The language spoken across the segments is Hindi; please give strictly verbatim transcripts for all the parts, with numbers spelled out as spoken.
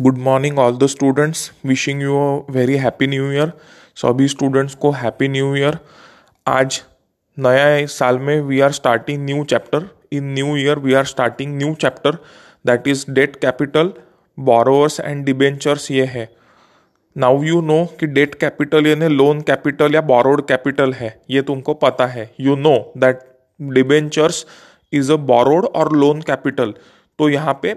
Good morning all the students, wishing you a very happy new year. सभी स्टूडेंट्स को हैप्पी न्यू ईयर। आज नया साल में we are starting new chapter. In new year we are starting new chapter that is debt capital, borrowers and debentures. ये है। नाउ यू नो कि डेट कैपिटल यानी लोन कैपिटल या बोरोड कैपिटल है, ये तुमको पता है। You know that debentures is a borrowed और लोन कैपिटल। तो यहाँ पे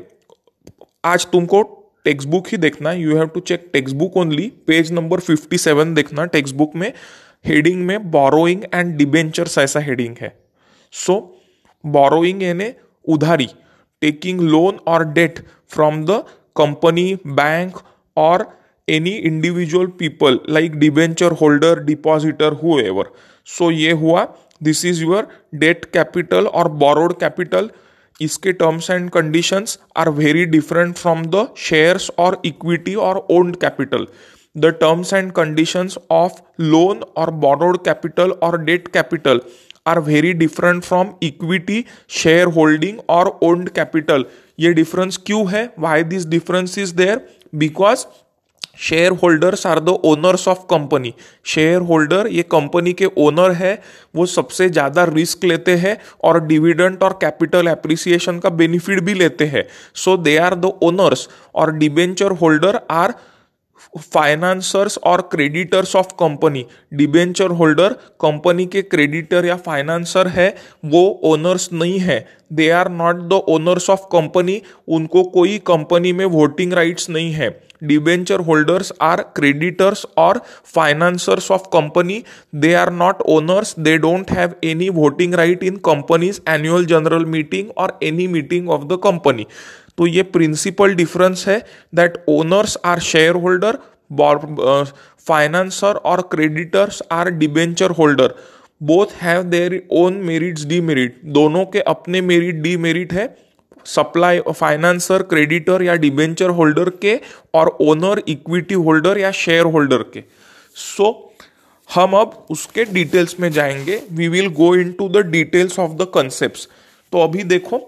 आज तुमको टेक्स्ट बुक ही देखना है। You have to check text book only. Page number सत्तावन देखना टेक्स्ट बुक में। हेडिंग में बोरोइंग एंड डिबेंचर्स ऐसा हेडिंग है। सो बोरोइंग यानी उधारी, टेकिंग लोन और debt from the company, bank और any individual people like debenture holder, depositor, whoever. So ये हुआ, this is your debt capital और बोरोड कैपिटल। इसके terms and conditions are very different from the shares और इक्विटी और owned capital. The terms and conditions of loan और बोरोड कैपिटल और debt capital are very different from equity, share holding और ओन्ड कैपिटल। ये डिफरेंस क्यों है? Why this difference is there? Because share holders are the owners of company. Share holder ये कंपनी के ओनर है, वो सबसे ज़्यादा रिस्क लेते हैं और डिविडेंड और कैपिटल एप्रिसिएशन का बेनिफिट भी लेते हैं। So they are the owners. और डिबेंचर होल्डर आर फाइनेंसर्स और creditors of company. Debenture holder company के क्रेडिटर या फाइनेंसर है, वो ओनर्स नहीं है। They are not the owners of company. उनको कोई कंपनी में वोटिंग राइट्स नहीं है। डिबेंचर होल्डर्स आर क्रेडिटर्स और financiers of company. They are not owners. They don't have any voting right in company's annual general meeting और any meeting of the company. तो ये प्रिंसिपल डिफरेंस है that owners are share holder, financer और creditors are debenture holder. Both have their own merits, demerit. दोनों के अपने मेरिट डीमेरिट है। सप्लाई फाइनेंसर, क्रेडिटर या डिबेंचर होल्डर के, और ओनर, इक्विटी होल्डर या शेयर होल्डर के। सो हम अब उसके डिटेल्स में जाएंगे। We will go into the details of the concepts. तो अभी देखो,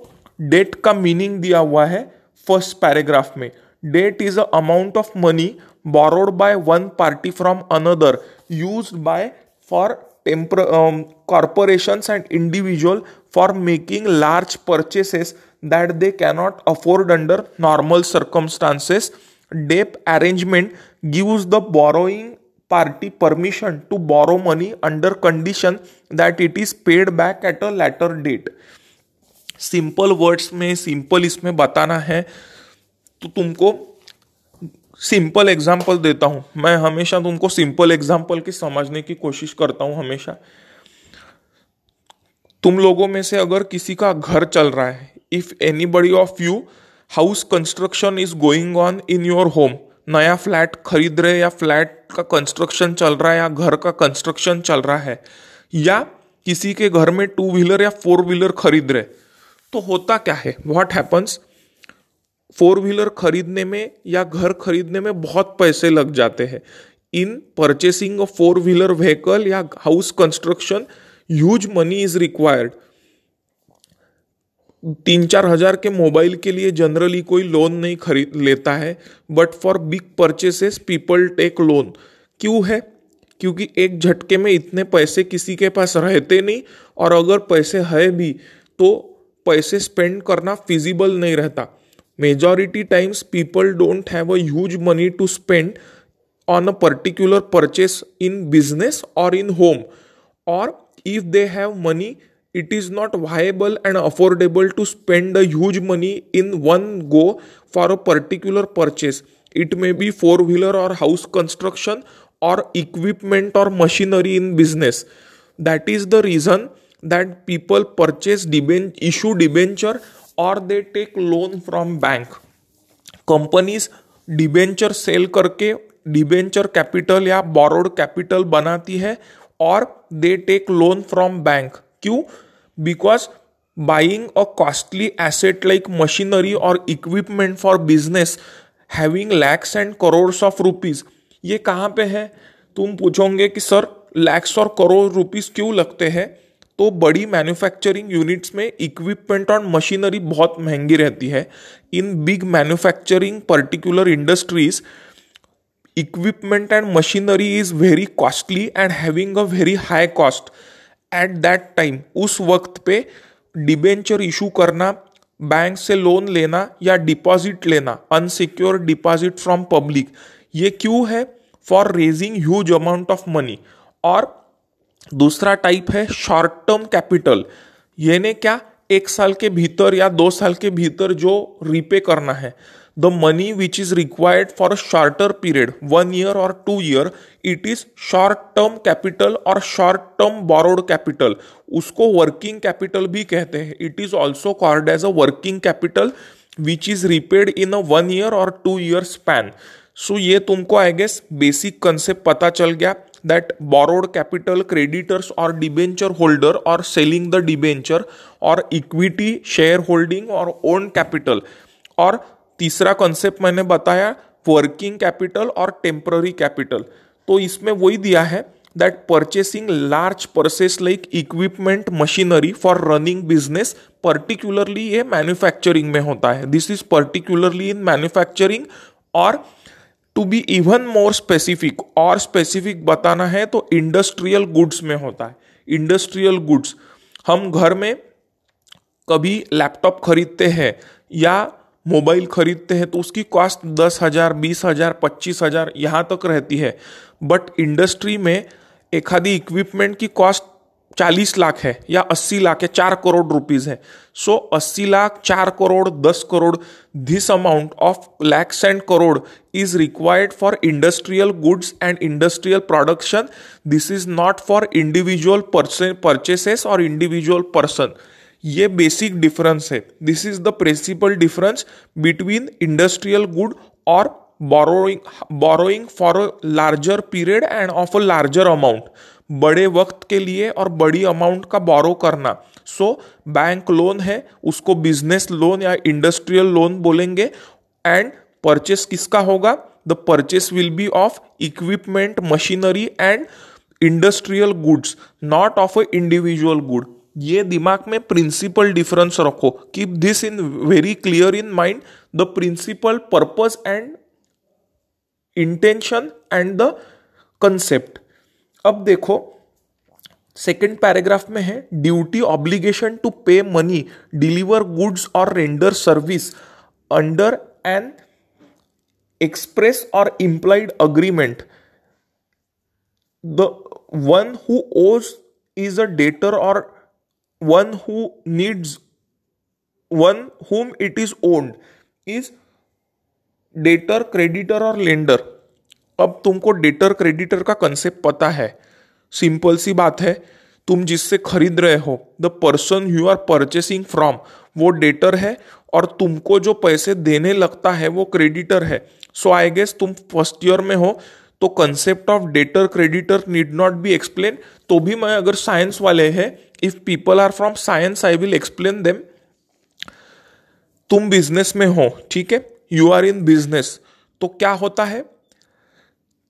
डेट का मीनिंग दिया हुआ है फर्स्ट पैराग्राफ में। Debt is a amount of money borrowed by one party from another, used by for temper corporations and individual for making large purchases that they cannot afford under normal circumstances. Debt arrangement gives the borrowing party permission to borrow money under condition that it is paid back at a later date. Simple words में, सिंपल इसमें बताना है तो तुमको सिंपल एग्जाम्पल देता हूँ। मैं हमेशा तुमको सिंपल एग्जाम्पल की समझने की कोशिश करता हूँ हमेशा। तुम लोगों में से अगर किसी का घर चल रहा है, if anybody of you house construction is going on in your home, नया फ्लैट खरीद रहे या फ्लैट का कंस्ट्रक्शन चल रहा है या घर का कंस्ट्रक्शन चल रहा है, या किसी के घर में टू व्हीलर या फोर व्हीलर खरीद रहे, तो होता क्या है? What happens? फोर व्हीलर खरीदने में या घर खरीदने में बहुत पैसे लग जाते हैं। In purchasing of four wheeler vehicle या house construction huge money is required. तीन चार हजार के मोबाइल के लिए जनरली कोई लोन नहीं खरीद लेता है, but for big purchases people take loan. क्यों है? क्योंकि एक झटके में इतने पैसे किसी के पास रहते नहीं, और अगर पैसे है भी तो पैसे स्पेंड करना फिजिबल नहीं रहता। Majority times people don't have a huge money to spend on a particular purchase in business और इन होम, और if they have money it is not viable and affordable to spend a huge money in one go for a particular purchase. It may be four wheeler or house construction or equipment or machinery in business. That is the reason that people purchase debenture, issue debenture, or they take loan from bank. Companies debenture sell करके debenture capital या borrowed capital बनाती है, or they take loan from bank. क्यों? Because buying a costly asset like machinery or equipment for business, having lakhs and crores of rupees. ये कहाँ पे है? तुम पूछोगे कि सर लैक्स और करोड़ रुपीस क्यों लगते हैं? तो बड़ी मैन्युफैक्चरिंग यूनिट्स में इक्विपमेंट और मशीनरी बहुत महंगी रहती है। In big manufacturing particular industries equipment and machinery is very costly and having a very high cost at that time। उस वक्त पे डिबेंचर इशू करना, बैंक से लोन लेना या डिपॉजिट लेना, अनसिक्योर डिपॉजिट फ्रॉम पब्लिक, ये क्यों है? For raising huge amount of money. और दूसरा टाइप है शॉर्ट टर्म कैपिटल, यानी क्या एक साल के भीतर या दो साल के भीतर जो रीपे करना है। The money which is required for a shorter period, one year or two year, it is short-term capital or short-term borrowed capital। उसको working capital भी कहते हैं। It is also called as a working capital which is repaid in a one year or two year span। So ये तुमको I guess basic concept पता चल गया that borrowed capital, creditors or debenture holder or selling the debenture or equity, shareholding or own capital। और तीसरा कॉन्सेप्ट मैंने बताया वर्किंग कैपिटल और टेम्पररी कैपिटल। तो इसमें वही दिया है that purchasing large purchase like equipment machinery for running business, particularly ये मैन्युफैक्चरिंग में होता है। This is particularly in manufacturing. और to be even more specific, और स्पेसिफिक बताना है तो इंडस्ट्रियल गुड्स में होता है। इंडस्ट्रियल गुड्स, हम घर में कभी लैपटॉप खरीदते हैं या मोबाइल खरीदते हैं तो उसकी कॉस्ट दस हज़ार बीस हज़ार पच्चीस हज़ार यहाँ तक रहती है। बट इंडस्ट्री में एखादी इक्विपमेंट की कॉस्ट चालीस लाख है या अस्सी लाख है, चार करोड़ रुपीज़ है। सो अस्सी लाख, चार करोड़, दस crore, this amount of lakhs and crore is required for industrial goods and industrial production. This is not for individual person purchases और इंडिविजुअल पर्सन। ये बेसिक डिफरेंस है। This is the principal difference between industrial good और borrowing borrowing for a larger period and of a larger amount, बड़े वक्त के लिए और बड़ी अमाउंट का बोरो करना। सो बैंक लोन है उसको बिजनेस लोन या इंडस्ट्रियल लोन बोलेंगे। एंड परचेस किसका होगा? The purchase will be of equipment machinery and industrial goods, not of a individual good. ये दिमाग में प्रिंसिपल डिफरेंस रखो। Keep this in very clear in mind, the principal, purpose and intention and the concept. अब देखो सेकंड पैराग्राफ में है duty obligation to pay money, deliver goods और render service under an express और implied agreement. The one who owes is a debtor और one who needs, one whom it is owned is debtor, creditor और lender। अब तुमको debtor, creditor का concept पता है। सिंपल सी बात है, तुम जिससे खरीद रहे हो, the person you are purchasing from, वो debtor है और तुमको जो पैसे देने लगता है वो creditor है। So I guess तुम first year में हो तो concept of debtor, creditor need not be explained। तो भी मैं अगर science वाले हैं, If people are from science, I will explain them। तुम बिजनेस में हो, ठीक है, you are in business। तो क्या होता है,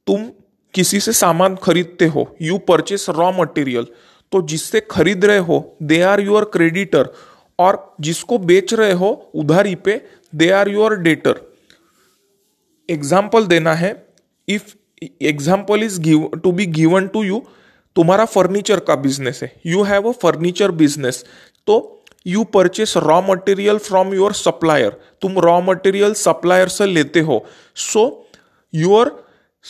तुम किसी से सामान खरीदते हो, you purchase raw material। तो जिससे खरीद रहे हो they are your creditor, और जिसको बेच रहे हो उधारी पे they are your debtor। Example देना है, if example is give, to be given to you। तुम्हारा फर्नीचर का बिजनेस है, you have a furniture business. तो you purchase raw material from your supplier, तुम रॉ मटेरियल सप्लायर से लेते हो। So your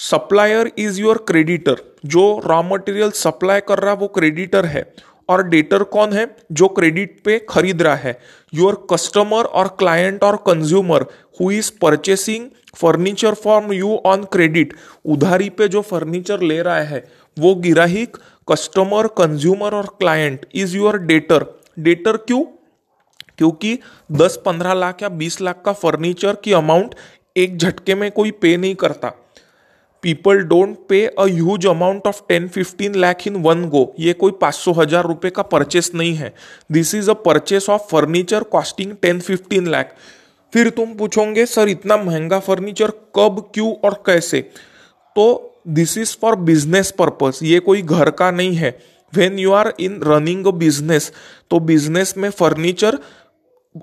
supplier is your creditor, जो रॉ मटेरियल सप्लाई कर रहा है वो क्रेडिटर है। और डेटर कौन है? जो क्रेडिट पे खरीद रहा है। योर कस्टमर और क्लाइंट और consumer who is purchasing furniture from you on credit, उधारी पे जो फर्नीचर ले रहा है वो गिराहिक, कस्टमर, कंज्यूमर और client is your debtor. Debtor क्यों? क्योंकि दस पंद्रह लाख या बीस लाख का फर्नीचर की अमाउंट एक झटके में कोई पे नहीं करता। People don't pay a huge amount of ten fifteen lakh in one go. ये कोई पाँच सौ हजार रुपये का परचेस नहीं है। This is a purchase of furniture costing ten fifteen lakh. फिर तुम पूछोगे सर इतना महंगा फर्नीचर कब, क्यों और कैसे? तो this is for business purpose, ये कोई घर का नहीं है। when you are in running a business, तो business में furniture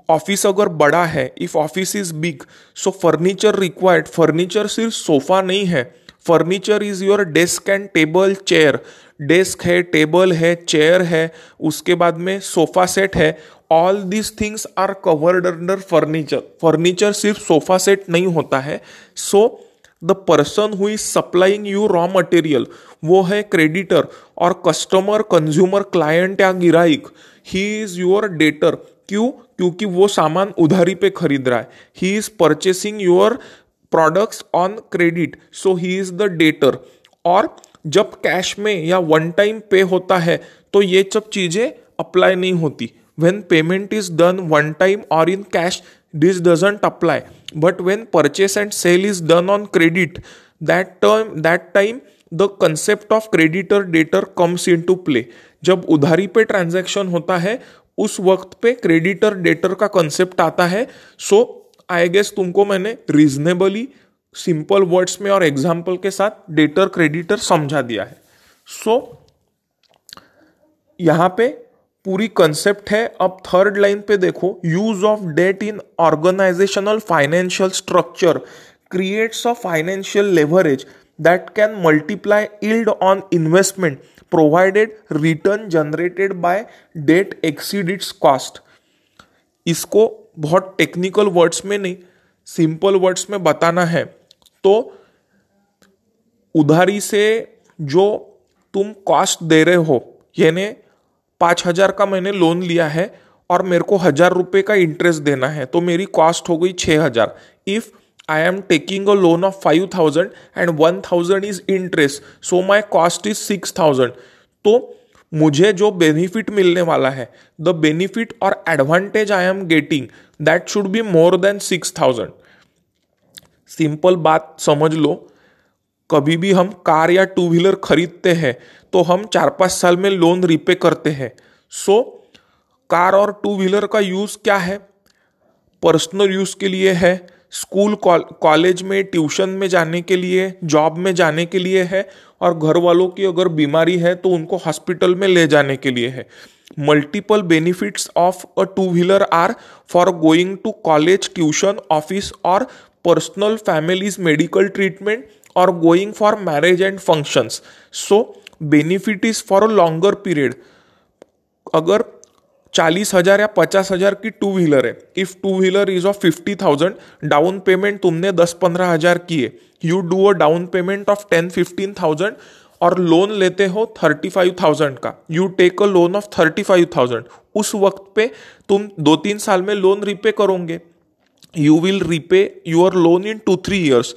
ऑफिस अगर बड़ा है, if office is big, so furniture required. furniture सिर्फ सोफा नहीं है, furniture is your desk and table chair. Desk है, टेबल है, चेयर है, उसके बाद में सोफा सेट है. All this things are covered under furniture. Furniture सिर्फ सोफा सेट नहीं होता है. So the person who is supplying you raw material, वो है क्रेडिटर, और कस्टमर, कंज्यूमर, क्लाइंट या गिराइक, ही इज योर डेटर. क्यों? क्योंकि वो सामान उधारी पे खरीद रहा है. He is purchasing your products on credit, so he is the debtor. और जब कैश में या वन टाइम पे होता है तो ये सब चीज़ें अप्लाई नहीं होती. when payment is done one time or in cash, this doesn't apply. but when purchase and sale is done on credit, that term that time the concept of creditor debtor comes into play. जब उधारी पे ट्रांजैक्शन होता है उस वक्त पे क्रेडिटर डेटर का कंसेप्ट आता है. सो so, आई गेस तुमको मैंने रीजनेबली सिंपल वर्ड्स में और एग्जाम्पल के साथ डेटर क्रेडिटर समझा दिया है. सो so, यहाँ पे पूरी कंसेप्ट है. अब थर्ड लाइन पे देखो, use of debt in organisational financial structure creates a financial leverage that can multiply yield on investment provided return generated by debt exceed its cost. इसको बहुत टेक्निकल वर्ड्स में नहीं, सिंपल वर्ड्स में बताना है तो उधारी से जो तुम कॉस्ट दे रहे हो, यानी पाँच हज़ार का मैंने लोन लिया है और मेरे को हज़ार रुपये का इंटरेस्ट देना है तो मेरी कॉस्ट हो गई छः हज़ार. If I am taking a loan of five thousand and one thousand is interest, so my cost is six thousand. तो मुझे जो बेनिफिट मिलने वाला है, द बेनिफिट और advantage I am getting, that should be more than six thousand. Simple बात समझ लो, कभी भी हम कार या टू व्हीलर खरीदते हैं तो हम चार पाँच साल में लोन रीपे करते हैं. सो कार और टू व्हीलर का यूज़ क्या है? पर्सनल यूज़ के लिए है, स्कूल कॉलेज में ट्यूशन में जाने के लिए, जॉब में जाने के लिए है, और घर वालों की अगर बीमारी है तो उनको हॉस्पिटल में ले जाने के लिए है. Multiple benefits of a two wheeler are for going to college, tuition, office और पर्सनल, फैमिलीज, मेडिकल ट्रीटमेंट और going for marriage and functions. So benefit is for a longer period. अगर चालीस हज़ार या पचास हज़ार की टू व्हीलर है, if two wheeler is of fifty thousand, down payment तुमने दस पंद्रह हज़ार किए, you do a down payment of ten fifteen thousand और लोन लेते हो थर्टी फाइव थाउजेंड का, you take a loan of thirty five thousand. उस वक्त पे तुम दो तीन साल में लोन रीपे करोगे, you will repay your loan in two three years.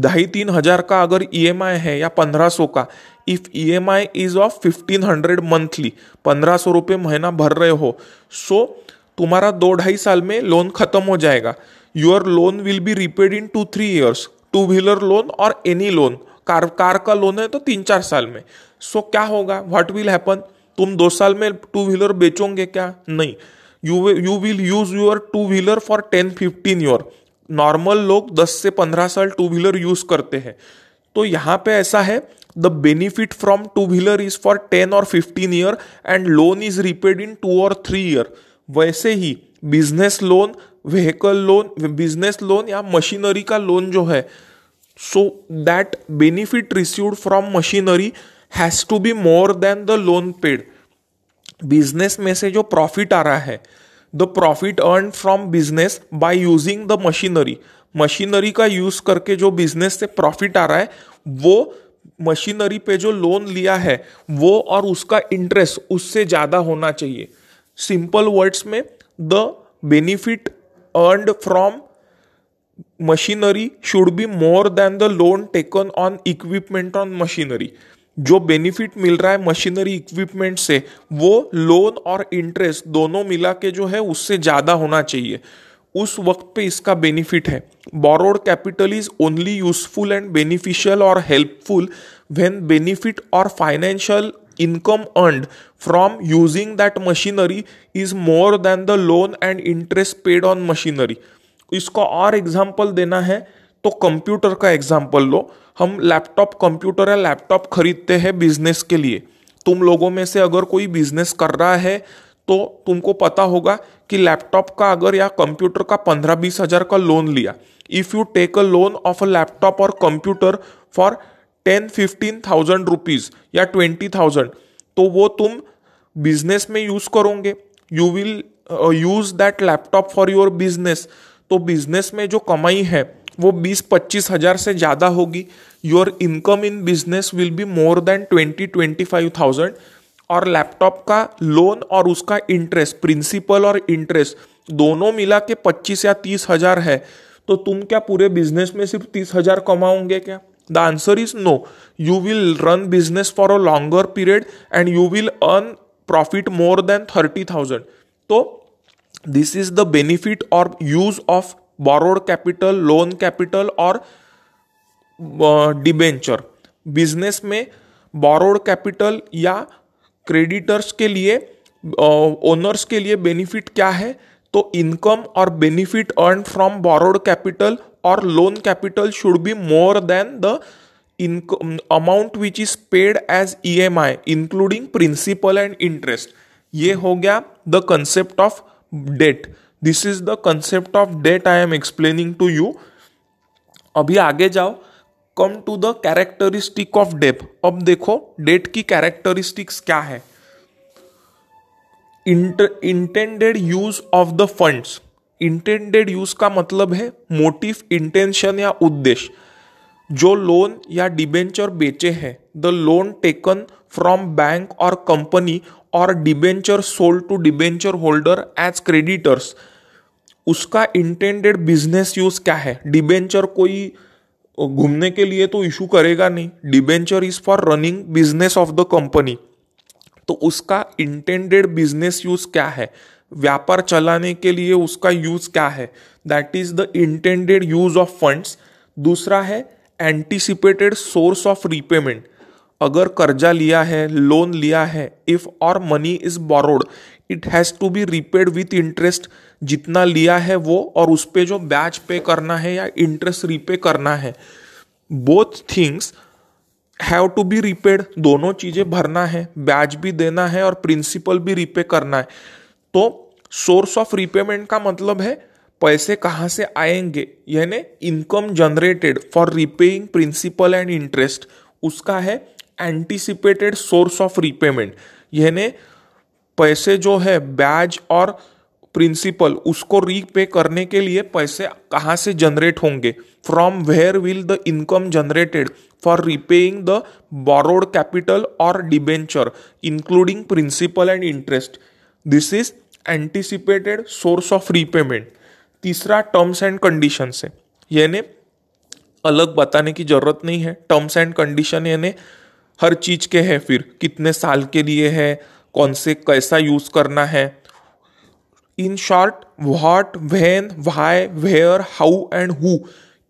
ढाई तीन हज़ार का अगर ई एम आई है या पंद्रह सौ का, if E M I is of fifteen hundred monthly, पंद्रह सौ रुपये महीना भर रहे हो, सो तुम्हारा दो ढाई साल में लोन ख़त्म हो जाएगा. Your loan will be repaid in two three years. Two wheeler loan और एनी लोन, कार कार का लोन है तो तीन चार साल में. सो so, क्या होगा, व्हाट विल हैपन? तुम दो साल में टू व्हीलर बेचोगे क्या? नहीं. You you will use your two wheeler for ten fifteen year. Normal लोग दस से पंद्रह साल टू व्हीलर यूज़ करते हैं. तो यहाँ पे ऐसा है, the benefit from two wheeler is for ten और fifteen year and loan is repaid in two और थ्री ईयर. वैसे ही business loan, vehicle loan, business loan या मशीनरी का लोन जो है, so that benefit received from machinery has to be more than the loan paid. Business में से जो प्रॉफिट आ रहा है, the profit earn from business by using the machinery, machinery का यूज़ करके जो बिजनेस से प्रॉफिट आ रहा है, वो मशीनरी पे जो लोन लिया है वो और उसका इंटरेस्ट उससे ज़्यादा होना चाहिए. सिंपल वर्ड्स में, the benefit earned from machinery should be more than the loan taken on equipment on machinery. जो बेनिफिट मिल रहा है मशीनरी इक्विपमेंट से, वो लोन और इंटरेस्ट दोनों मिला के जो है उससे ज़्यादा होना चाहिए. उस वक्त पे इसका बेनिफिट है. Borrowed capital is only useful and beneficial और हेल्पफुल व्हेन बेनिफिट और financial income earned from using that machinery is more than the loan and interest paid on machinery. इसको और एग्जाम्पल देना है तो कंप्यूटर का एग्जाम्पल लो. हम लैपटॉप, कंप्यूटर या लैपटॉप खरीदते हैं बिजनेस के लिए, तुम लोगों में से अगर कोई बिजनेस कर रहा है तो तुमको पता होगा कि लैपटॉप का अगर या कंप्यूटर का पंद्रह बीस हजार का लोन लिया, if you take a loan of a laptop और computer for ten fifteen thousand rupees या ट्वेंटी थाउजेंड, तो वो तुम बिजनेस में यूज करोगे. You will use that laptop for your business. तो बिजनेस में जो कमाई है वो बीस पच्चीस हजार से ज्यादा होगी. Your income in business will be more than twenty twenty five thousand. और लैपटॉप का लोन और उसका इंटरेस्ट, प्रिंसिपल और इंटरेस्ट दोनों मिला के पच्चीस या तीस हजार है. तो तुम क्या पूरे बिजनेस में सिर्फ तीस हजार कमाओगे क्या? The answer is no. You will run business for a longer period and you will earn profit more than thirty thousand. तो दिस इज द बेनिफिट और use of borrowed capital, loan capital और डिबेंचर. बिजनेस में borrowed capital या क्रेडिटर्स के लिए, ओनर्स के लिए बेनिफिट क्या है? तो इनकम और benefit earn from borrowed capital और loan capital should be more than the income amount which is paid as E M I including principal and interest. ये हो गया the concept of debt. This is the concept of debt I am explaining to you. अभी आगे जाओ, come to the characteristic of debt. अब देखो डेट की कैरेक्टरिस्टिक्स क्या है. Intended use of the funds. Intended use का मतलब है मोटिव, इंटेंशन या उद्देश्य. जो लोन या डिबेंचर बेचे हैं, the loan taken from bank और कंपनी और debenture sold to debenture holder as creditors, उसका इंटेंडेड बिजनेस यूज क्या है? डिबेंचर कोई घूमने के लिए तो इशू करेगा नहीं. Debenture is for running business of the company. तो उसका इंटेंडेड बिजनेस यूज क्या है? व्यापार चलाने के लिए उसका यूज क्या है? That is the intended use of funds. दूसरा है एंटिसिपेटेड सोर्स ऑफ रीपेमेंट. अगर कर्जा लिया है, लोन लिया है, इफ और money is borrowed, it has to be repaid with interest. जितना लिया है वो और उस पे जो ब्याज पे करना है या इंटरेस्ट रीपे करना है, both things have to be repaid. दोनों चीजें भरना है, ब्याज भी देना है और प्रिंसिपल भी रिपे करना है. तो सोर्स ऑफ रिपेमेंट का मतलब है पैसे कहाँ से आएंगे, यानी income generated for repaying principal and interest, उसका है एंटिसिपेटेड सोर्स ऑफ रिपेमेंट. यानी पैसे जो है ब्याज और प्रिंसिपल उसको रीपे करने के लिए पैसे कहाँ से जनरेट होंगे? From where will the income generated for repaying the borrowed capital और debenture including principal and interest. This is anticipated source of repayment. तीसरा टर्म्स एंड कंडीशन है, यानी अलग बताने की जरूरत नहीं है. टर्म्स एंड कंडीशन यानी हर चीज के है, फिर कितने साल के लिए है, कौन से कैसा यूज करना है. In short what, when, why, where, how and who,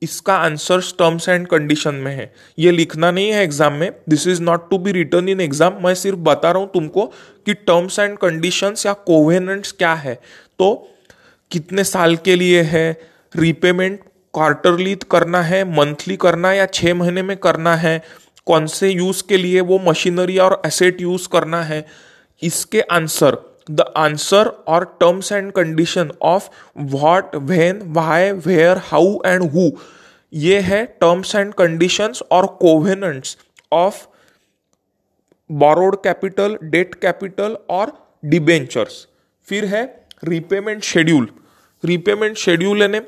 इसका आंसर टर्म्स एंड कंडीशन में है. ये लिखना नहीं है एग्जाम में. This is not to be written in exam. मैं सिर्फ बता रहा हूं तुमको कि टर्म्स एंड कंडीशंस या कोवेनेंट्स क्या है. तो कितने साल के लिए है, रीपेमेंट क्वार्टरली करना है, मंथली करना है या छः महीने में करना है, कौन से यूज़ के लिए वो मशीनरी और एसेट यूज़ करना है, इसके आंसर, द आंसर और terms and condition of what, when, why, where, how and who, ये है टर्म्स एंड कंडीशंस और covenants of borrowed capital, debt capital और डिबेंचर्स. फिर है रीपेमेंट शेड्यूल. रीपेमेंट शेड्यूल यानी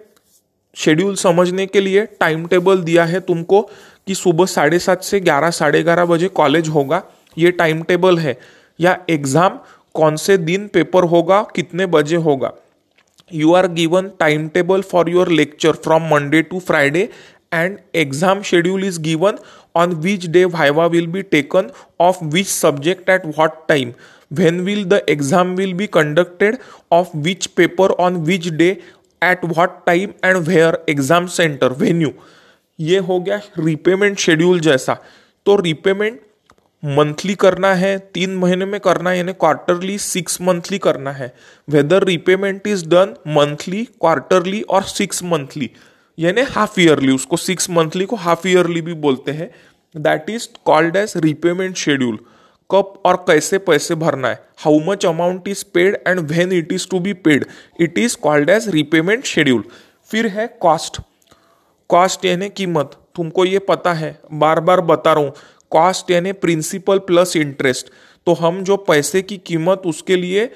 शेड्यूल समझने के लिए टाइम टेबल दिया है तुमको कि सुबह साढ़े सात से ग्यारह साढ़े ग्यारह बजे कॉलेज होगा, ये टाइम टेबल है. या एग्ज़ाम कौन से दिन पेपर होगा, कितने बजे होगा. You are given time table for your lecture from Monday to Friday and exam schedule is given on which day viva will be taken of which subject at what time. When will the exam will be conducted of which paper on which day at what time and where exam center venue. ये हो गया repayment schedule जैसा. तो repayment monthly करना है, तीन महीने में करना है यानी quarterly, six monthly करना है. Whether repayment is done monthly, quarterly और six monthly यानी half yearly, उसको six monthly को half yearly भी बोलते हैं. That is called as repayment schedule. कब और कैसे पैसे भरना है, how much amount is paid and when it is to be paid, it is called as repayment schedule. फिर है कॉस्ट। कॉस्ट यानी कीमत, तुमको ये पता है, बार बार बता रहा हूँ, कॉस्ट यानी प्रिंसिपल प्लस इंटरेस्ट। तो हम जो पैसे की कीमत उसके लिए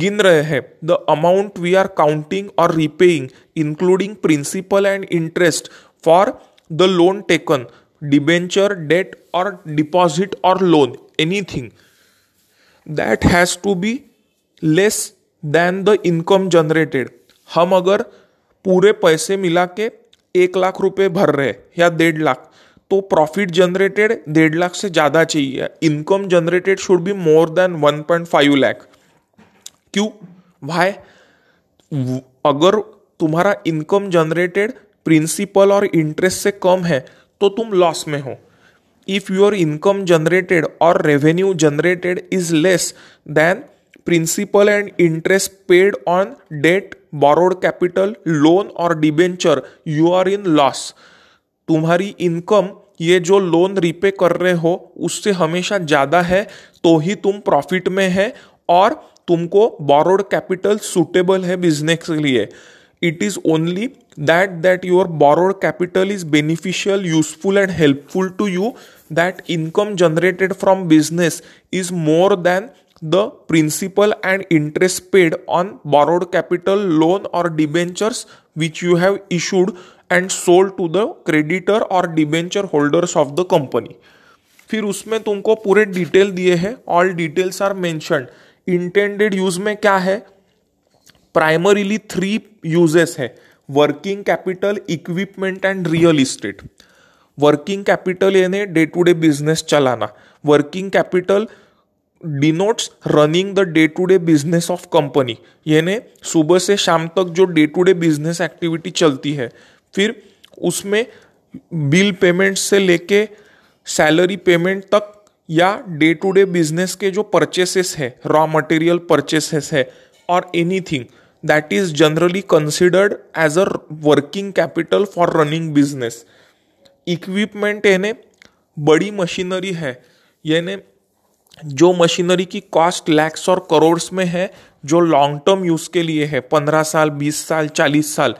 गिन रहे हैं, the amount we are counting और repaying including principal and interest for the loan taken, debenture, debt और डिपॉजिट और loan, anything that has to be less than the income generated. हम अगर पूरे पैसे मिला के एक लाख रुपए भर रहे या डेढ़ लाख, तो प्रॉफिट जनरेटेड डेढ़ लाख से ज़्यादा चाहिए, income generated should be more than one point five lakh. क्यों भाई? अगर तुम्हारा इनकम जनरेटेड प्रिंसिपल और इंटरेस्ट से कम है तो तुम लॉस में हो। इफ़ योर इनकम जनरेटेड और revenue generated is less than principal and interest paid on debt, borrowed capital, loan और debenture, you are in loss. तुम्हारी इनकम ये जो लोन रिपे कर रहे हो उससे हमेशा ज़्यादा है तो ही तुम प्रॉफिट में है, और तुमको बोरोड कैपिटल सूटेबल है बिजनेस के लिए। It is only that that your borrowed capital is beneficial, useful and helpful to you, that income generated from business is more than the principal and interest paid on borrowed capital, loan और debentures which you have issued and sold to the creditor or debenture holders of the company। फिर उसमें तुमको पूरे डिटेल दिए हैं, all details are mentioned। Intended use में क्या है? Primarily three uses है, working capital, equipment and real estate। Working capital यानी डे टू डे बिजनेस चलाना। Working capital denotes running the day to day business of company, यानी सुबह से शाम तक जो day to day business activity चलती है। फिर उसमें बिल पेमेंट से लेके सैलरी पेमेंट तक या डे टू डे बिजनेस के जो परचेसेस है, रॉ मटेरियल परचेसेस है और anything that is generally considered as a working capital for running business. Equipment यानी बड़ी मशीनरी है, यानी जो मशीनरी की कॉस्ट लैक्स और करोड़्स में है, जो लॉन्ग टर्म यूज़ के लिए है, पंद्रह साल, बीस साल, चालीस साल।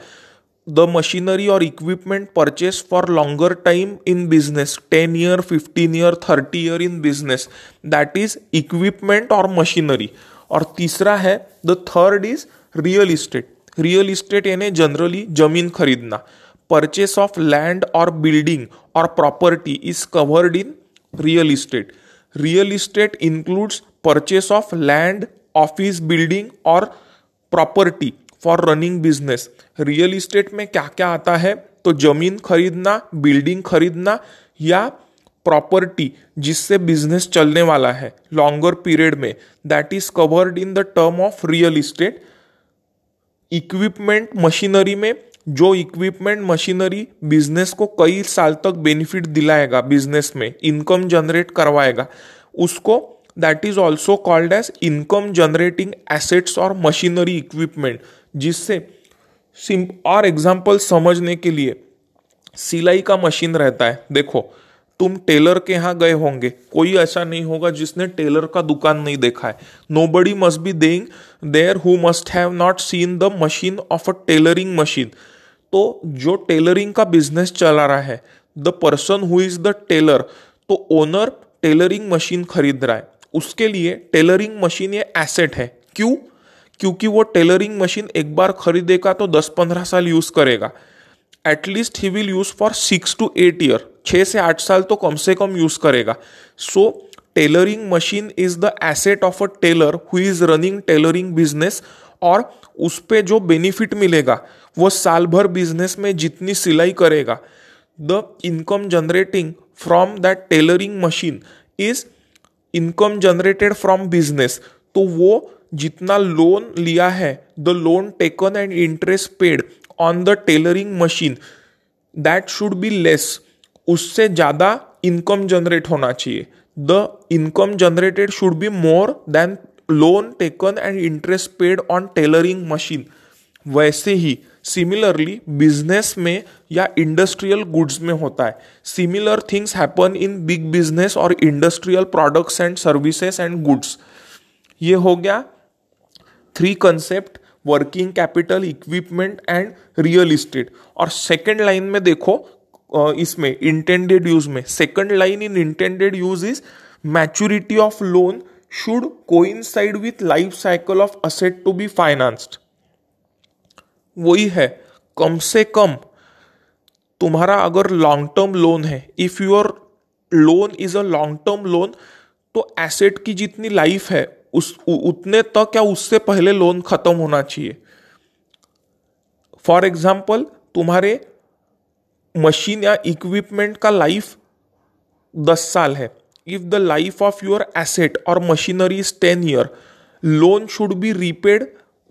The machinery or equipment purchased for longer time in business, ten year, fifteen year, thirty year in business, that is equipment or machinery। और तीसरा है, the third is real estate। Real estate यानी generally जमीन खरीदना। Purchase of land or building or property is covered in real estate। Real estate includes purchase of land, office building or property for running business. Real estate में क्या क्या आता है? तो जमीन खरीदना, बिल्डिंग खरीदना या प्रॉपर्टी जिससे बिजनेस चलने वाला है लॉन्गर पीरियड में, that is covered in the term of real estate. Equipment machinery में जो इक्विपमेंट मशीनरी बिजनेस को कई साल तक बेनिफिट दिलाएगा, बिजनेस में इनकम जनरेट करवाएगा, उसको that is also called as income generating assets और मशीनरी इक्विपमेंट। जिससे और एग्जाम्पल समझने के लिए, सिलाई का मशीन रहता है, देखो तुम टेलर के यहाँ गए होंगे, कोई ऐसा नहीं होगा जिसने टेलर का दुकान नहीं देखा है। Nobody must be dying there who must have not seen the machine of a tailoring machine. तो जो टेलरिंग का बिजनेस चला रहा है, the person who is the tailor, तो ओनर टेलरिंग मशीन खरीद रहा है, उसके लिए टेलरिंग मशीन ये एसेट है। क्यों? क्योंकि वो टेलरिंग मशीन एक बार खरीदेगा तो दस पंद्रह साल यूज़ करेगा, at least he will use for six to eight year, छः से आठ साल तो कम से कम यूज़ करेगा। So tailoring machine is the asset of a tailor who is running tailoring business, और उस पे जो बेनिफिट मिलेगा वो साल भर बिजनेस में जितनी सिलाई करेगा, the income generating from that tailoring machine is income generated from business. तो वो जितना लोन लिया है, the loan taken and interest paid on the tailoring machine, that should be less, उससे ज़्यादा इनकम जनरेट होना चाहिए। The income generated should be more than loan taken and interest paid on tailoring machine. वैसे ही सिमिलरली बिजनेस में या इंडस्ट्रियल गुड्स में होता है. Similar things happen in big business और industrial products and services and goods. ये हो गया three concept, working capital, equipment and real estate. और सेकंड लाइन में देखो इसमें इंटेंडेड यूज में, second line in intended use is maturity of loan should coincide with life cycle of asset to be financed. वही है, कम से कम तुम्हारा अगर लॉन्ग टर्म लोन है, if your loan is a long term loan, तो एसेट की जितनी लाइफ है उस उ, उतने तक या उससे पहले लोन खत्म होना चाहिए. फॉर एग्जाम्पल, तुम्हारे मशीन या इक्विपमेंट का लाइफ दस साल है. If the life of your asset और machinery is ten year, loan should be repaid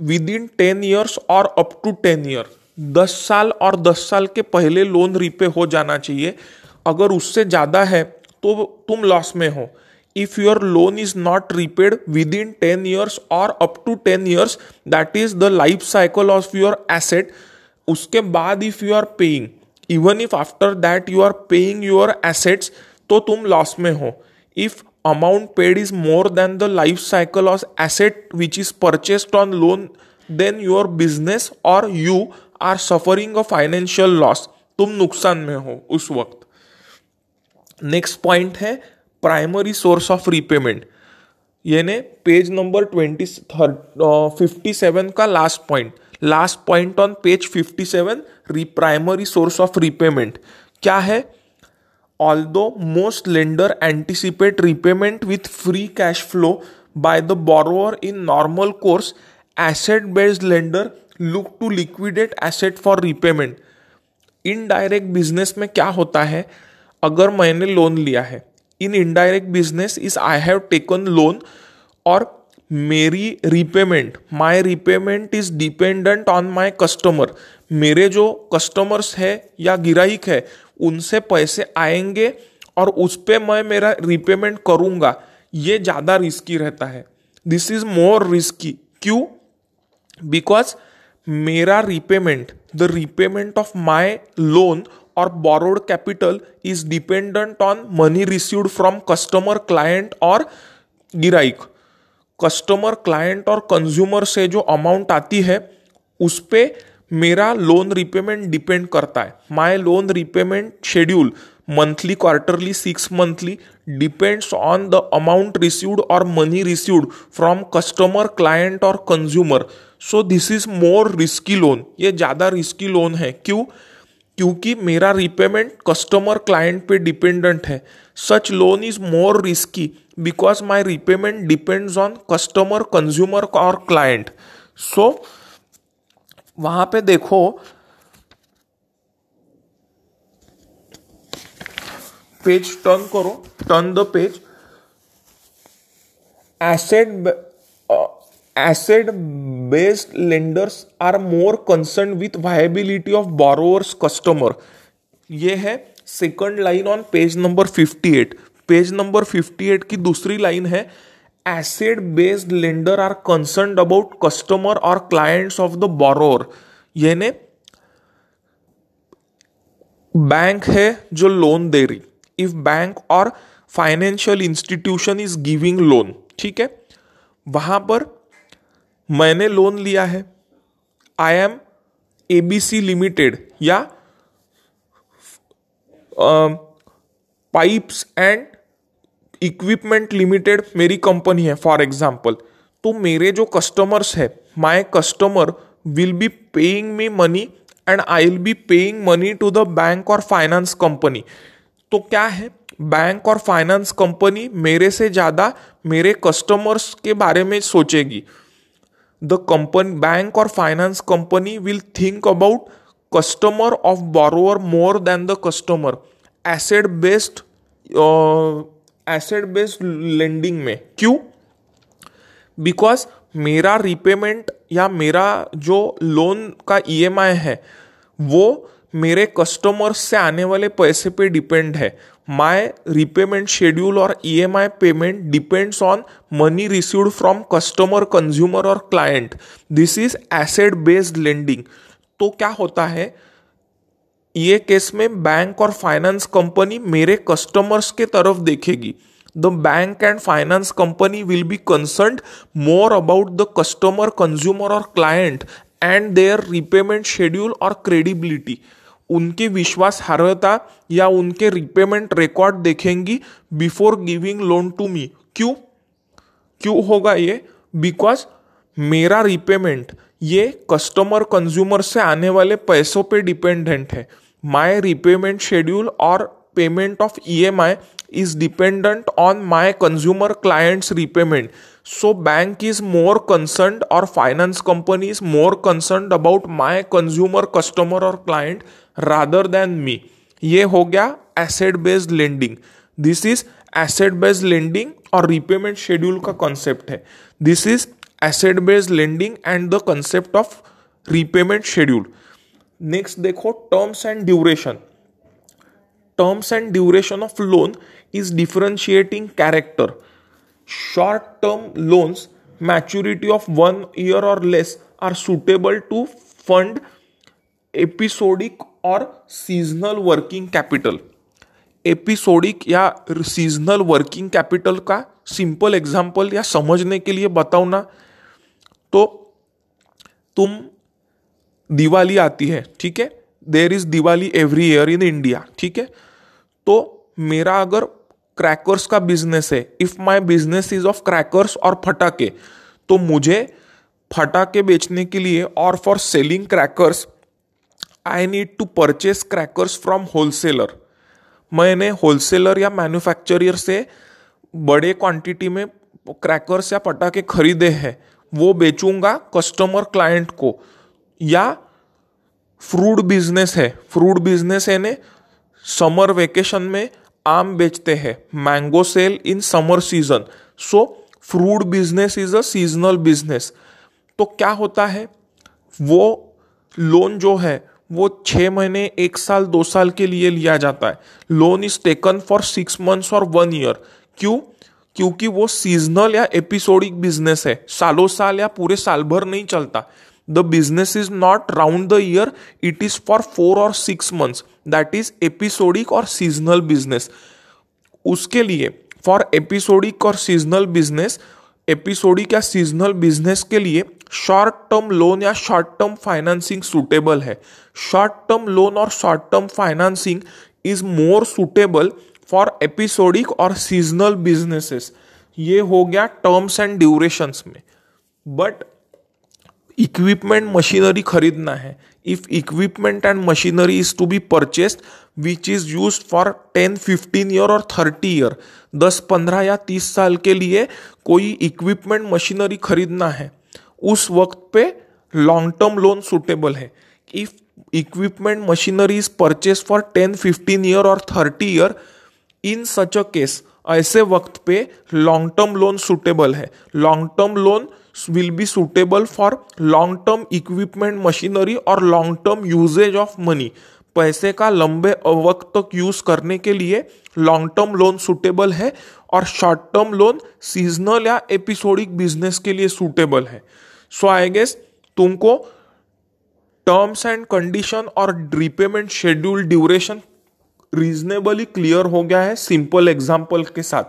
within ten years और अप टू टेन ईयर. दस साल और दस साल के पहले लोन रीपे हो जाना चाहिए. अगर उससे ज़्यादा है तो तुम लॉस में हो. If your loan is not repaid within ten years और up to ten years, that is the life cycle of your asset, उसके बाद if you are paying, even if after that you are paying your assets, तो तुम लॉस में हो. If amount paid is more than the life cycle of asset which is purchased on loan, then your business or you are suffering a financial loss. तुम नुकसान में हो उस वक्त. नेक्स्ट पॉइंट है प्राइमरी सोर्स ऑफ रीपेमेंट, यानी page number twenty fifty seven का last point, last point on page fifty seven, primary source of repayment क्या है. Although most lender anticipate repayment with free cash flow by the borrower in normal course, asset-based lender look to liquidate asset for repayment. Indirect business में क्या होता है, अगर मैंने लोन लिया है, in indirect business is I have taken loan और मेरी repayment, my repayment is dependent on my customer. मेरे जो कस्टमर्स है या गिराहिक है उनसे पैसे आएंगे और उस पर मैं मेरा रिपेमेंट करूँगा. ये ज़्यादा रिस्की रहता है. This is more risky. क्यों? बिकॉज मेरा repayment, the repayment of my loan और borrowed capital is dependent on money received from customer, client और गिराहिक. कस्टमर, क्लाइंट और कंज्यूमर से जो अमाउंट आती है उस पर मेरा लोन रिपेमेंट डिपेंड करता है. My loan repayment schedule, monthly, quarterly, six monthly, depends on the amount received और money received from customer, client और consumer. So this is more risky loan. ये ज़्यादा रिस्की लोन है. क्यों? क्योंकि मेरा रिपेमेंट कस्टमर, क्लाइंट पे डिपेंडेंट है. Such loan is more risky because my repayment depends on customer, consumer और क्लाइंट. सो वहां पे देखो पेज टर्न करो, turn the page. Asset asset based lenders are more concern with viability of borrowers customer. ये है second line on page number fifty eight. Page number fifty eight की दूसरी लाइन है asset based lender are concerned about customer और क्लाइंट्स ऑफ द बोरोअर. यानी बैंक है जो लोन दे रही, इफ बैंक और financial institution is giving loan, ठीक है, वहां पर मैंने लोन लिया है, आई एम एबीसी लिमिटेड या पाइप्स एंड इक्विपमेंट लिमिटेड मेरी कंपनी है फॉर एग्जाम्पल. तो मेरे जो कस्टमर्स है, my customer will be paying me money and I will be paying money to the bank और फाइनेंस कंपनी. तो क्या है, बैंक और फाइनेंस कंपनी मेरे से ज़्यादा मेरे कस्टमर्स के बारे में सोचेगी. द कंपनी, बैंक और finance company will think about customer of borrower more than the customer. Asset based asset based lending में क्यों? बिकॉज मेरा रिपेमेंट या मेरा जो लोन का ईएमआई है वो मेरे कस्टमर्स से आने वाले पैसे पे डिपेंड है. माय रिपेमेंट शेड्यूल और EMI payment depends on money received from customer, consumer और client. This is asset based lending. तो क्या होता है, ये केस में बैंक और फाइनेंस कंपनी मेरे कस्टमर्स के तरफ देखेगी. The bank and finance company will be concerned more about the customer, consumer और client and their repayment schedule और क्रेडिबिलिटी. उनकी विश्वासार्हता या उनके रिपेमेंट रिकॉर्ड देखेंगी before giving loan to me. क्यों क्यों होगा ये? बिकॉज मेरा रिपेमेंट ये कस्टमर कंज्यूमर से आने वाले पैसों पे डिपेंडेंट है. माय रिपेमेंट शेड्यूल और payment of EMI is dependent on my consumer clients repayment. So bank is more concerned और finance company is more concerned about my consumer, customer और क्लाइंट रादर देन मी. ये हो गया asset based lending. This is asset based lending और रिपेमेंट शेड्यूल का कॉन्सेप्ट है. This is asset based lending and the concept of repayment schedule. Next देखो terms and duration. Terms and duration of loan is differentiating character. Short term loans maturity of one year और less are suitable to fund episodic और सीजनल वर्किंग कैपिटल. एपिसोडिक या सीजनल वर्किंग कैपिटल का सिंपल एग्जाम्पल या समझने के लिए बताओ ना, तो तुम दिवाली आती है, ठीक है, there is Diwali every year in India, ठीक है. तो मेरा अगर क्रैकर्स का बिजनेस है, if my business is of crackers और फटाके, तो मुझे फटाके बेचने के लिए और for selling crackers I need to purchase crackers from wholesaler. मैंने होलसेलर या मैन्युफैक्चरर से बड़े क्वांटिटी में क्रैकर्स या पटाखे खरीदे हैं, वो बेचूंगा कस्टमर क्लाइंट को. या फ्रूट बिजनेस है, फ्रूट बिजनेस यानी समर वेकेशन में आम बेचते हैं, mango sale in summer season. So fruit business is a seasonal business. तो क्या होता है, वो लोन जो है वो छः महीने, एक साल, दो साल के लिए लिया जाता है. Loan is taken for six months और वन ईयर. क्यों? क्योंकि वो सीजनल या एपिसोडिक बिजनेस है, सालों साल या पूरे साल भर नहीं चलता. The business is not round the year, it is for four और six months. That is episodic और सीजनल बिजनेस. उसके लिए फॉर एपिसोडिक और सीजनल बिजनेस, एपिसोडिक या सीजनल बिजनेस के लिए शॉर्ट टर्म लोन या शॉर्ट टर्म फाइनेंसिंग सूटेबल है. शॉर्ट टर्म लोन और short term financing is more suitable for episodic और सीजनल बिजनेसेस. ये हो गया टर्म्स एंड ड्यूरेशंस में. बट इक्विपमेंट मशीनरी खरीदना है, if equipment and machinery is to be purchased which is used for ten fifteen year और थर्टी ईयर, दस पंद्रह या तीस साल के लिए कोई इक्विपमेंट मशीनरी खरीदना है, उस वक्त पे लॉन्ग टर्म लोन सूटेबल है. If equipment machinery is purchased for ten fifteen year और thirty year, in such a case, ऐसे वक्त पे लॉन्ग टर्म लोन सूटेबल है. Long term loan will be suitable for long term equipment machinery और long term usages of money. पैसे का लंबे वक्त तक यूज करने के लिए लॉन्ग टर्म लोन सूटेबल है और शॉर्ट टर्म लोन सीजनल या एपिसोडिक बिजनेस के लिए सूटेबल है. सो आई गेस तुमको टर्म्स एंड कंडीशन और repayment schedule duration reasonably clear हो गया है सिंपल एग्जाम्पल के साथ.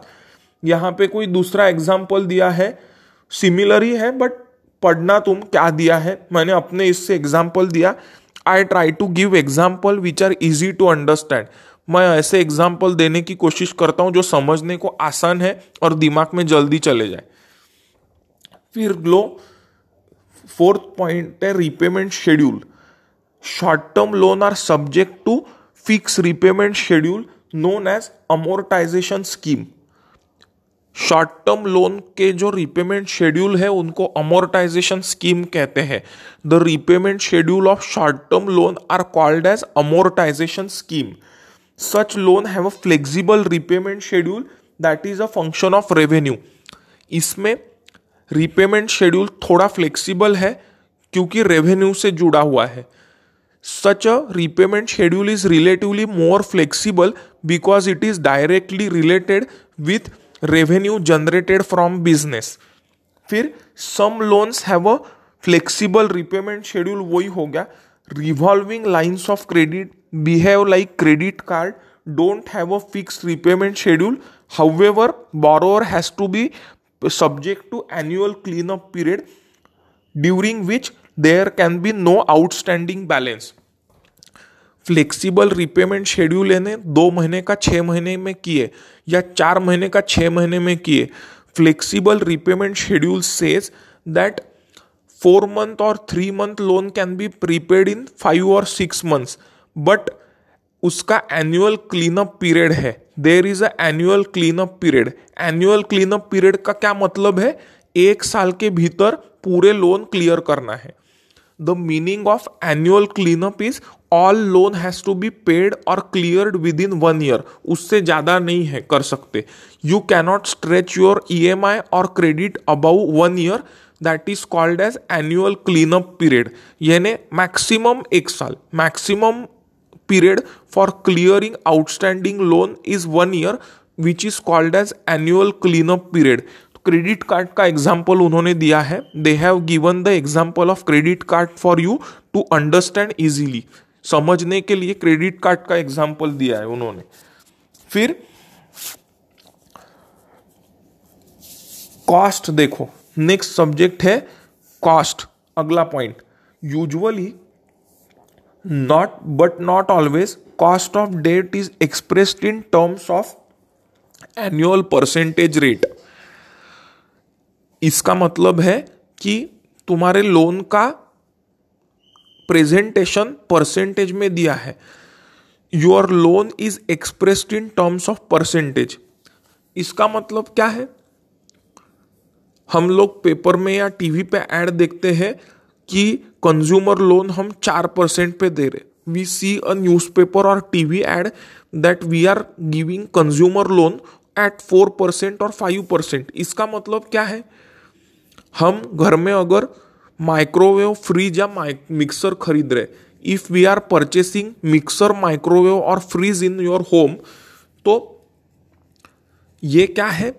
यहाँ पे कोई दूसरा एग्जाम्पल दिया है, सिमिलर ही है, बट पढ़ना तुम क्या दिया है, मैंने अपने इससे एग्जाम्पल दिया. I try to give example which are easy to understand. मैं ऐसे एग्जाम्पल देने की कोशिश करता हूँ जो समझने को आसान है और दिमाग में जल्दी चले जाए. फिर लो फोर्थ पॉइंट है repayment schedule. Short term loan are subject to fix repayment schedule known as amortization scheme. Short term loan के जो रिपेमेंट शेड्यूल है उनको अमोर्टाइजेशन स्कीम कहते हैं. The repayment schedule of short term loan are called as amortization scheme. Such loan have a flexible repayment schedule that is a function of revenue. इसमें रिपेमेंट शेड्यूल थोड़ा फ्लेक्सिबल है क्योंकि रेवेन्यू से जुड़ा हुआ है. Such a repayment schedule is relatively more flexible because it is directly related with revenue generated from business. फिर some loans have a flexible repayment schedule, वही हो गया Revolving lines of credit behave like credit card, don't have a fixed repayment schedule. However, borrower has to be subject to annual cleanup period during which there can be no outstanding balance. Flexible repayment schedule यानी दो महीने का छः महीने में किए या चार महीने का छः महीने में किए. Flexible repayment schedule says that four month और three month loan can be prepaid in five और सिक्स मंथ्स, बट उसका एनुअल क्लीनअप पीरियड है. There is a annual cleanup period. Annual cleanup period का क्या मतलब है? एक साल के भीतर पूरे लोन क्लियर करना है. The meaning of annual cleanup is all loan has to be paid or cleared within one year. उससे ज़्यादा नहीं है कर सकते. You cannot stretch your E M I or credit above one year. That is called as annual cleanup period. यानी maximum एक साल. Maximum period for clearing outstanding loan is one year, which is called as annual cleanup period. Credit card का एग्जाम्पल उन्होंने दिया है. They have given the example of credit card for you to understand easily. समझने के लिए क्रेडिट कार्ड का एग्जाम्पल दिया है उन्होंने. फिर कॉस्ट देखो, नेक्स्ट सब्जेक्ट है कॉस्ट. अगला point, usually not but not always cost of debt is expressed in terms of annual percentage rate. इसका मतलब है कि तुम्हारे लोन का प्रेजेंटेशन परसेंटेज में दिया है. Your loan is expressed in terms of percentage. इसका मतलब क्या है? हम लोग पेपर में या टीवी पे ऐड देखते हैं कि कंज्यूमर लोन हम चार परसेंट पे दे रहे. वी सी अ न्यूज़पेपर और TV ad that we are giving consumer loan at four percent और फाइव परसेंट. इसका मतलब क्या है? हम घर में अगर माइक्रोवेव, फ्रिज या मिक्सर खरीद रहे, if we are purchasing mixer, microwave और फ्रिज इन योर होम, तो ये क्या है?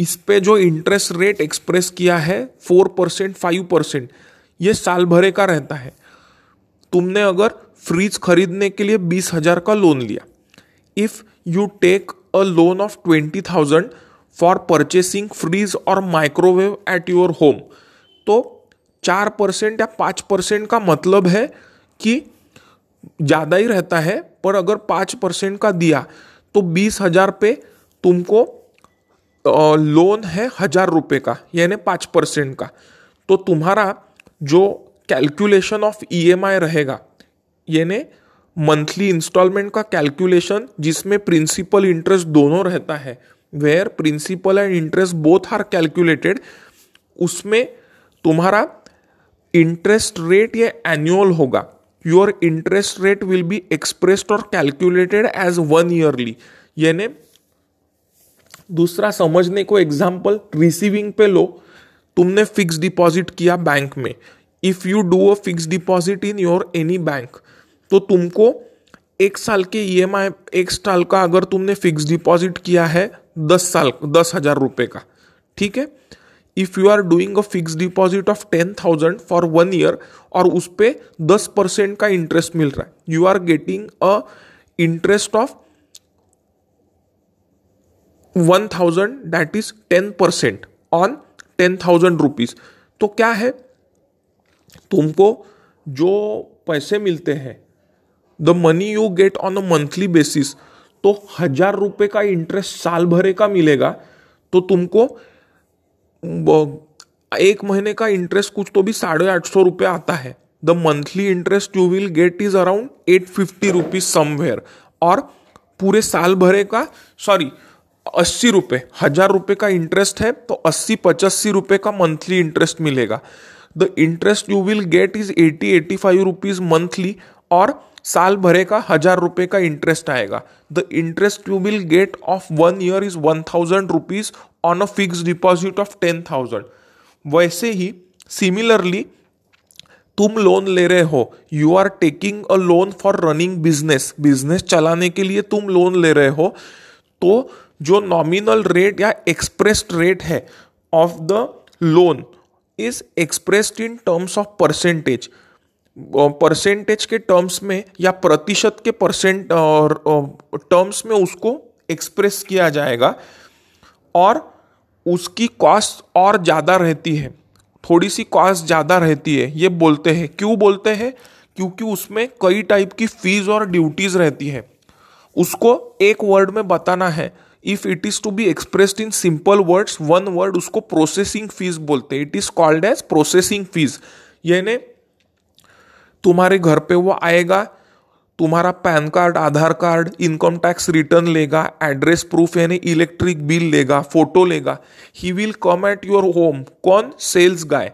इस पे जो इंटरेस्ट रेट एक्सप्रेस किया है फोर परसेंट फाइव परसेंट, ये साल भरे का रहता है. तुमने अगर फ्रिज खरीदने के लिए बीस हज़ार का लोन लिया, if you take a loan of twenty thousand for purchasing freeze or microwave at your home, तो चार परसेंट या पाँच परसेंट का मतलब है कि ज़्यादा ही रहता है, पर अगर पाँच परसेंट का दिया तो बीस हज़ार पे तुमको लोन है हज़ार रुपये का, यानी पाँच परसेंट का. तो तुम्हारा जो कैलकुलेशन ऑफ ईएमआई रहेगा, यानी मंथली इंस्टॉलमेंट का कैलकुलेशन जिसमें प्रिंसिपल इंटरेस्ट दोनों रहता है, where principal and interest both are calculated, उसमें तुम्हारा इंटरेस्ट रेट ये एनुअल होगा. Your interest rate will be expressed और कैलकुलेटेड एज वन ईयरली. यानी दूसरा समझने को एग्जाम्पल रिसीविंग पे लो. तुमने फिक्स डिपॉजिट किया बैंक में. If you do a fix deposit in your any bank, तो तुमको एक साल के ईएमआई, एक साल का अगर तुमने फिक्स डिपॉजिट किया है दस साल दस हज़ार रुपये का, ठीक है, if you are doing a fix deposit of ten thousand for one year और उस पे दस परसेंट का इंटरेस्ट मिल रहा है, you are getting a interest of one thousand that is ten percent on ten thousand rupees. तो क्या है, तुमको जो पैसे मिलते हैं, the money you get on a monthly basis, तो हजार रुपये का इंटरेस्ट साल भरे का मिलेगा. तो तुमको एक महीने का इंटरेस्ट कुछ तो भी साढ़े आठ सौ रुपये आता है. The monthly interest you will get is around eight fifty rupees somewhere. और पूरे साल भरे का सॉरी अस्सी रुपये हजार रुपये का इंटरेस्ट है, तो अस्सी पचासी रुपये का मंथली इंटरेस्ट मिलेगा. The interest you will get is eighty eighty five rupees monthly और साल भरे का हज़ार रुपये का इंटरेस्ट आएगा. The interest you will get of one year is one thousand rupees on a fix deposit of ten thousand. वैसे ही सिमिलरली तुम लोन ले रहे हो, you are taking a loan for running business, business चलाने के लिए तुम लोन ले रहे हो, तो जो नॉमिनल रेट या एक्सप्रेस्ड रेट है of the loan is expressed in terms of percentage, percentage के टर्म्स में या प्रतिशत के परसेंट और टर्म्स में उसको एक्सप्रेस किया जाएगा और उसकी कॉस्ट और ज़्यादा रहती है, थोड़ी सी कॉस्ट ज़्यादा रहती है ये बोलते हैं। क्यों बोलते हैं? क्योंकि उसमें कई टाइप की फीस और ड्यूटीज़ रहती है। उसको एक वर्ड में बताना है। If it is to be expressed in simple words, one word, उसको प्रोसेसिंग फीस बोलते हैं। It is called as processing fees. यानी तुम्हारे घर पे वो आएगा, तुम्हारा PAN card, Aadhaar card, income tax return लेगा, एड्रेस प्रूफ यानी इलेक्ट्रिक बिल लेगा, फोटो लेगा। He will come at your home. कौन? सेल्स गाय,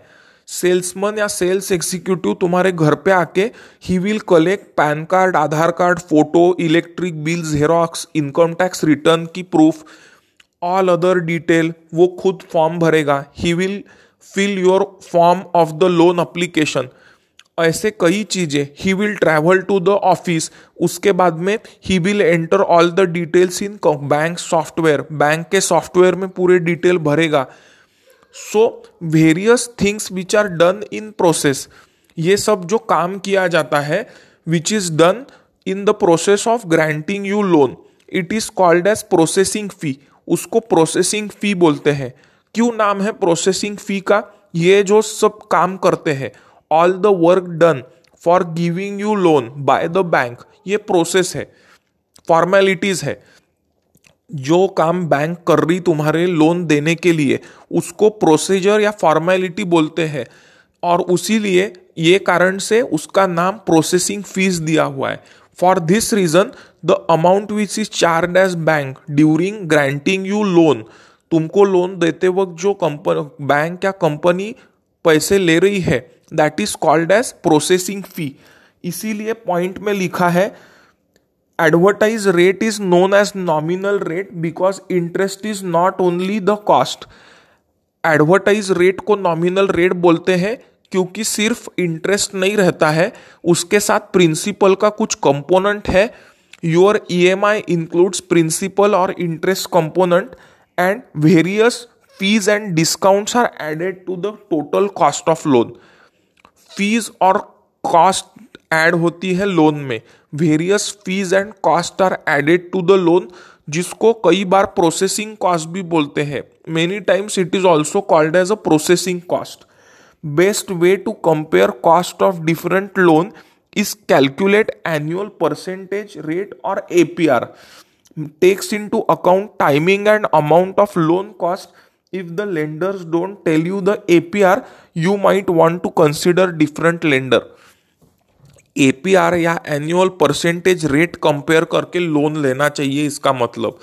सेल्समैन या सेल्स एग्जीक्यूटिव तुम्हारे घर पे आके he will collect PAN card, Aadhaar card, photo, electric bill, xerox, income tax return की प्रूफ, ऑल अदर डिटेल। वो खुद फॉर्म भरेगा। He will fill your form of the loan application. ऐसे कई चीज़ें। He will travel to the office. उसके बाद में he will enter all the details in bank software, bank के सॉफ्टवेयर में पूरे डिटेल भरेगा। So various things which are done in process, ये सब जो काम किया जाता है which is done in the process of granting you loan, it is called as processing fee. उसको प्रोसेसिंग फ़ी बोलते हैं। क्यों नाम है प्रोसेसिंग फ़ी का? ये जो सब काम करते हैं, all the work done for giving you loan by the bank, ये प्रोसेस है, फॉर्मेलिटीज है। जो काम बैंक कर रही तुम्हारे लोन देने के लिए, उसको प्रोसीजर या फॉर्मेलिटी बोलते हैं और उसी लिए ये कारण से उसका नाम प्रोसेसिंग फीस दिया हुआ है। For this reason the amount which is charge as bank during granting you loan, तुमको लोन देते वक्त जो कंपनी, बैंक या कंपनी पैसे ले रही है, that is called as processing fee. इसीलिए पॉइंट में लिखा है advertise rate is known as nominal rate because interest is not only the cost. Advertise rate को नॉमिनल रेट बोलते हैं क्योंकि सिर्फ इंटरेस्ट नहीं रहता है, उसके साथ प्रिंसिपल का कुछ कंपोनेंट है। योर ईएमआई इंक्लूड्स प्रिंसिपल और interest component and various fees and discounts are added to the total cost of loan. Fees और कॉस्ट ऐड होती है लोन में, various fees and cost are added to the loan, जिसको कई बार प्रोसेसिंग कॉस्ट भी बोलते हैं। Many times it is also called as a processing cost. Best way to compare cost of different loan is calculate annual percentage rate और APR, takes into account timing and amount of loan cost. If the lenders don't tell you the A P R, you might want to consider different lender. A P R या annual percentage rate compare करके लोन लेना चाहिए, इसका मतलब।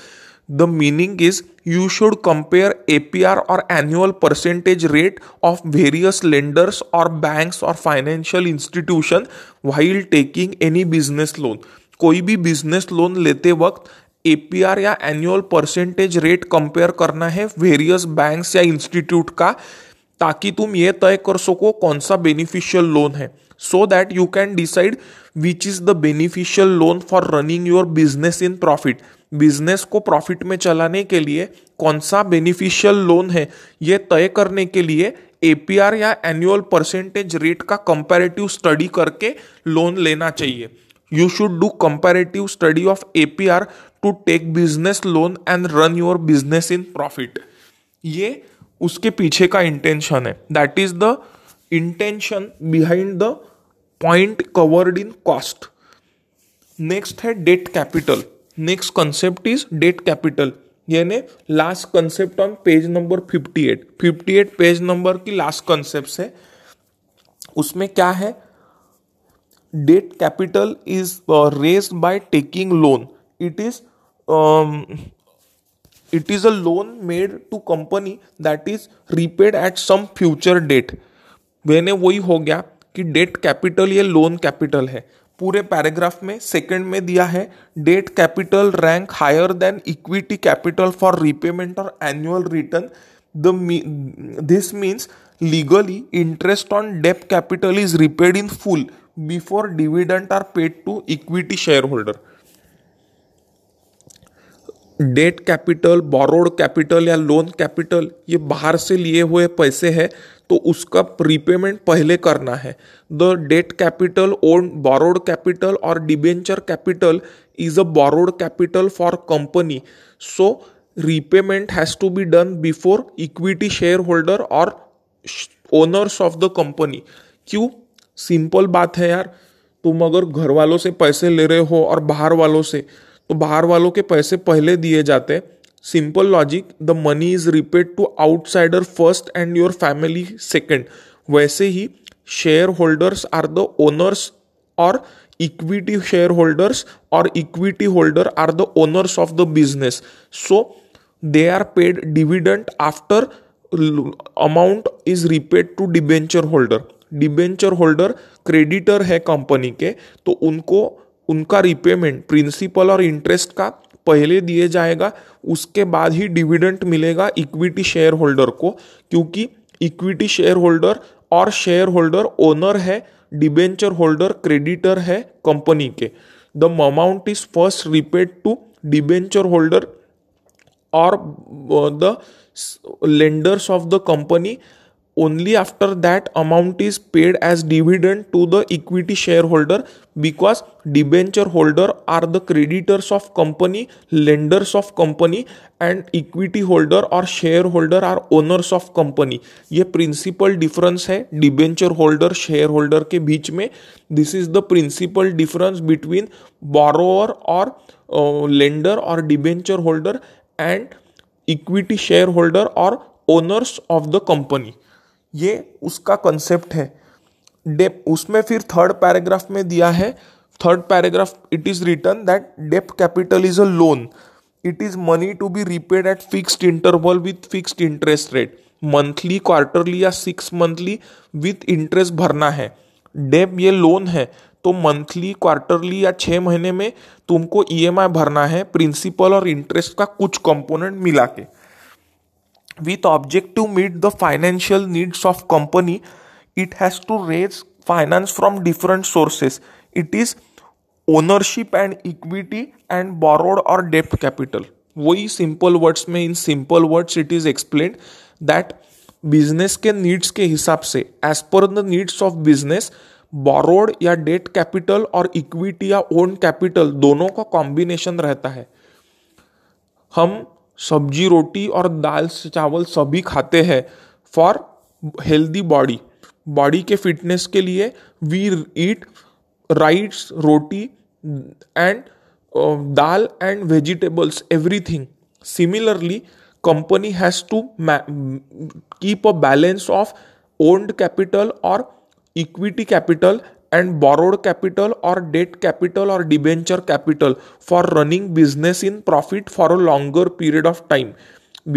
The meaning is you should compare A P R और annual percentage rate of various lenders or banks or financial institution while taking any business loan. कोई भी business loan लेते वक्त A P R या एनुअल परसेंटेज रेट कंपेयर करना है वेरियस बैंक्स या इंस्टीट्यूट का, ताकि तुम ये तय कर सको कौन सा बेनिफिशियल लोन है। So that you can decide which is the beneficial loan for running your business in profit. Business को प्रॉफिट में चलाने के लिए कौन सा बेनिफिशियल लोन है, ये तय करने के लिए A P R या एनुअल परसेंटेज रेट का कंपैरेटिव स्टडी करके लोन लेना चाहिए। You should do comparative study of A P R to take business loan and run your business in profit. ये उसके पीछे का intention है. That is the intention behind the point covered in cost. Next है debt capital. Next concept is debt capital. यानी last concept on page number fifty-eight. fifty-eight page number की last concepts है. उसमें क्या है? Debt capital is uh, raised by taking loan. It is um, it is a loan made to company that is repaid at some future date. मैंने वही हो गया कि debt capital ये loan capital है। पूरे पैराग्राफ में सेकंड में दिया है debt capital rank higher than equity capital for repayment or annual return. The this means legally interest on debt capital is repaid in full before dividend are paid to equity shareholder. Debt capital, borrowed capital या लोन कैपिटल ये बाहर से लिए हुए पैसे हैं, तो उसका रीपेमेंट पहले करना है। The debt capital own borrowed capital और debenture capital is a borrowed capital for company, so repayment has to be done before equity share holder और ओनर्स ऑफ द कंपनी। क्यों? सिंपल बात है यार, तुम अगर घर वालों से पैसे ले रहे हो और बाहर वालों से, तो बाहर वालों के पैसे पहले दिए जाते। Simple logic, the money is repaid to outsider first and your family second. वैसे ही share holders are the owners और इक्विटी शेयर होल्डर्स और equity holder are the owners of the business, so they are paid dividend after amount is repaid to debenture holder. Debenture holder creditor है कंपनी के, तो उनको उनका रिपेमेंट प्रिंसिपल और इंटरेस्ट का पहले दिए जाएगा, उसके बाद ही डिविडेंड मिलेगा इक्विटी शेयर होल्डर को, क्योंकि इक्विटी शेयर होल्डर और शेयर होल्डर ओनर है, डिबेंचर होल्डर क्रेडिटर है कंपनी के। The amount is first repaid to debenture holder और the lenders of the company, only after that amount is paid as dividend to the equity shareholder, because debenture holder are the creditors of company, lenders of company and equity holder or shareholder are owners of company. ये principal difference है debenture holder shareholder के बीच में। This is the principal difference between borrower or uh, lender or debenture holder and equity shareholder or owners of the company. ये उसका कंसेप्ट है। डेप उसमें फिर थर्ड पैराग्राफ में दिया है, third paragraph it is written that debt capital is a loan, it is money to be repaid at fixed interval with fixed interest rate, monthly, quarterly या सिक्स मंथली विथ इंटरेस्ट भरना है। डेप ये लोन है, तो मंथली, क्वार्टरली या छः महीने में तुमको ई एम आई भरना है, प्रिंसिपल और इंटरेस्ट का कुछ कंपोनेंट मिला के, with object to meet the financial needs of company. It has to raise finance from different sources. It is ownership and equity and borrowed or debt capital. वही simple words में, in simple words it is explained that business के needs के हिसाब से, as per the needs of business, borrowed या debt capital और equity या own capital दोनों का combination रहता है। हम सब्जी, रोटी और दाल से चावल सभी खाते हैं फॉर हेल्दी बॉडी, बॉडी के फिटनेस के लिए। We eat rice, roti and dal and vegetables, everything. Similarly company has to keep a balance of owned capital और equity capital and borrowed capital or debt capital or debenture capital for running business in profit for a longer period of time.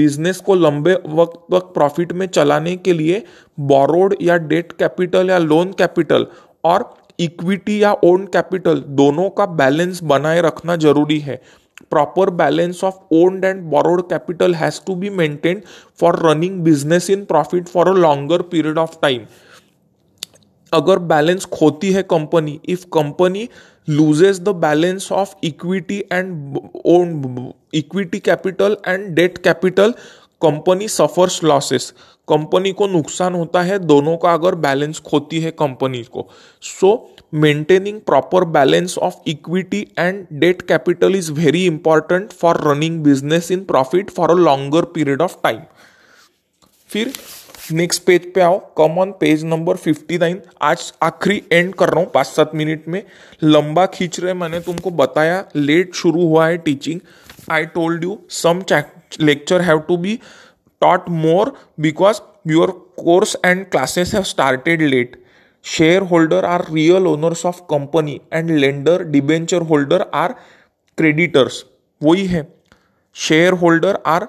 Business को लंबे वक्त तक profit में चलाने के लिए borrowed या debt capital या loan capital और equity या own capital दोनों का balance बनाए रखना जरूरी है। Proper balance of owned and borrowed capital has to be maintained for running business in profit for a longer period of time. अगर बैलेंस खोती है company, if company loses the balance of equity and own equity capital and debt capital, company suffers losses, company को नुकसान होता है दोनों का अगर बैलेंस खोती है कंपनी को। So maintaining proper balance of equity and debt capital is very important for running business in profit for a longer period of time. फिर नेक्स्ट पेज पे आओ, come on page number fifty nine. आज आखिरी एंड कर रहा हूँ पाँच सात मिनट में, लंबा खींच रहे, मैंने तुमको बताया लेट शुरू हुआ है teaching. I told you some lecture have to be taught more because your course and classes have started late. Share holder are real owners of company and lender, debenture holder are creditors. वही है, share holder are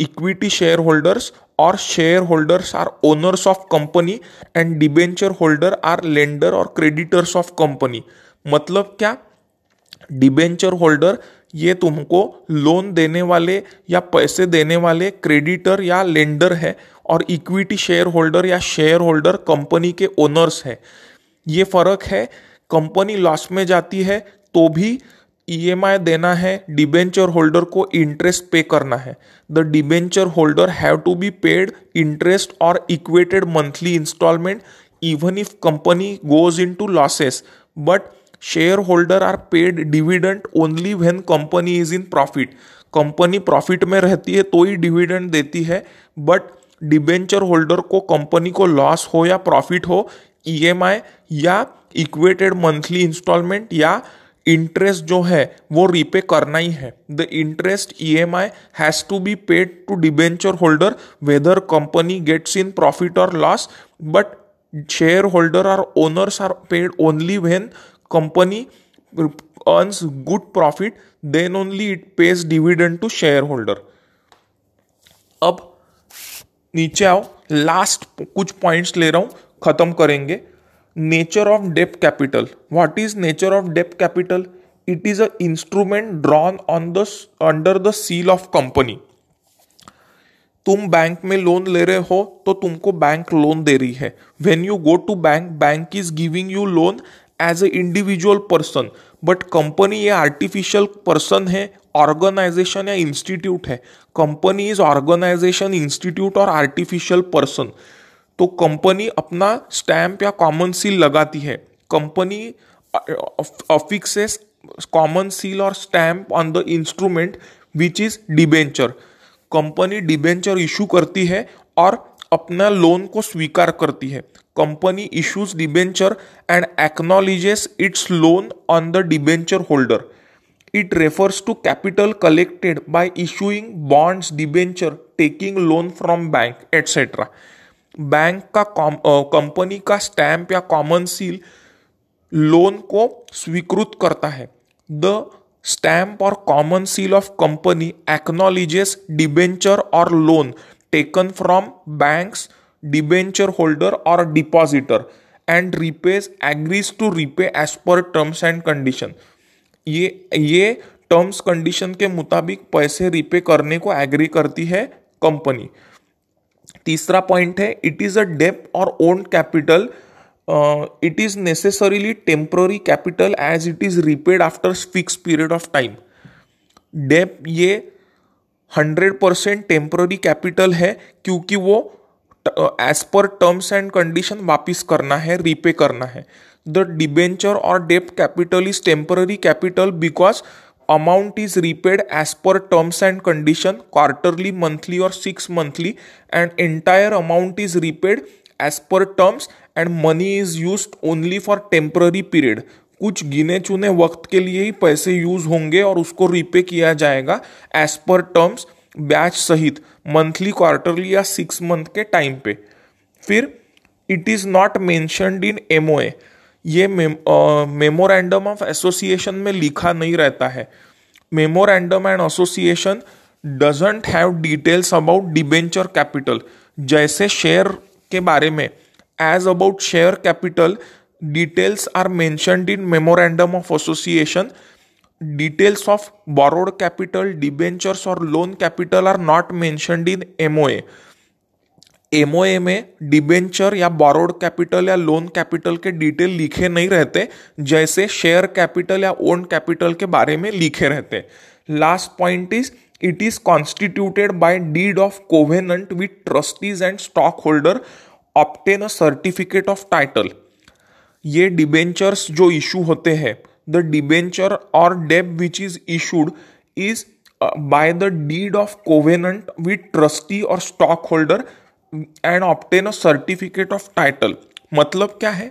equity share holders और share holders are owners of company and debenture holder are lender और क्रेडिटर्स ऑफ कंपनी। मतलब क्या, डिबेंचर होल्डर ये तुमको लोन देने वाले या पैसे देने वाले क्रेडिटर या लेंडर है, और इक्विटी शेयर होल्डर या शेयर होल्डर कंपनी के ओनर्स है। ये फर्क है, कंपनी लॉस में जाती है तो भी E M I देना है, डिबेंचर होल्डर को इंटरेस्ट पे करना है. The debenture holder have to be paid interest और equated monthly installment even if company goes into losses, but shareholder are paid dividend only when company is in profit. Company profit में रहती है तो ही डिविडेंड देती है, बट डिबेंचर होल्डर को कंपनी को लॉस हो या प्रॉफिट हो, E M I या इक्वेटेड मंथली इंस्टॉलमेंट या इंटरेस्ट जो है वो रीपे करना ही है. The interest E M I has to be paid to debenture holder whether company gets in profit और loss, but shareholder or owners are paid only when company earns good profit, then only it pays dividend to shareholder. अब नीचे आओ, लास्ट कुछ पॉइंट्स ले रहा हूँ, खत्म करेंगे. Nature of debt capital. What is nature of debt capital? It is a instrument drawn on the under the seal of company. तुम बैंक में लोन ले रहे हो तो तुमको बैंक लोन दे रही है. When you go to bank, bank is giving you loan as a individual person, but company ये आर्टिफिशियल पर्सन है, ऑर्गेनाइजेशन या इंस्टीट्यूट है. कंपनी इज ऑर्गेनाइजेशन, इंस्टीट्यूट और आर्टिफिशियल पर्सन. तो कंपनी अपना स्टैंप या कॉमन सील लगाती है. कंपनी अफिक्सेस कॉमन सील और stamp on the instrument which is debenture. Company debenture issue करती है और अपना लोन को स्वीकार करती है. Company issues debenture and acknowledges its loan on the debenture holder. It refers to capital collected by issuing bonds, debenture, taking loan from bank etcetera. Bank का कंपनी का स्टैंप या कॉमन सील लोन को स्वीकृत करता है. द स्टैंप और common seal of company acknowledges debenture और loan taken from banks, debenture holder और depositor and repays, agrees to repay as per terms and condition. ये ये टर्म्स कंडीशन के मुताबिक पैसे रिपे करने को एग्री करती है कंपनी. तीसरा पॉइंट है, इट इज अ डेट और own capital. It is necessarily temporary capital as it is repaid after fix period of time. Debt ये हंड्रेड परसेंट टेम्पररी कैपिटल है क्योंकि वो as per terms and condition वापिस करना है, रिपे करना है. द डिबेंचर और debt capital is temporary capital because amount is repaid as per terms and condition, quarterly, monthly or six monthly, and entire amount is repaid as per terms and money is used only for temporary period. कुछ गिने चुने वक्त के लिए ही पैसे यूज होंगे और उसको रिपे किया जाएगा as per terms, ब्याज सहित, monthly, quarterly या six month के टाइम पे. फिर it is not mentioned in M O A. ये मेमोरेंडम ऑफ एसोसिएशन में लिखा नहीं रहता है. Memorandum and association doesn't have details about debenture capital. जैसे शेयर के बारे में as about share capital details are mentioned in memorandum of association. Details of borrowed capital, debentures और loan capital are not mentioned in MOA. MOA में डिबेंचर या बोरोड कैपिटल या लोन कैपिटल के डिटेल लिखे नहीं रहते, जैसे शेयर कैपिटल या ओन कैपिटल के बारे में लिखे रहते. Last point is, it is constituted by deed of covenant with trustees and stock holder, obtain a certificate of title. ये डिबेंचर्स जो इशू होते हैं, द डिबेंचर और debt which is issued is by the deed of covenant with trustee और stock holder and obtain a certificate of title. मतलब क्या है?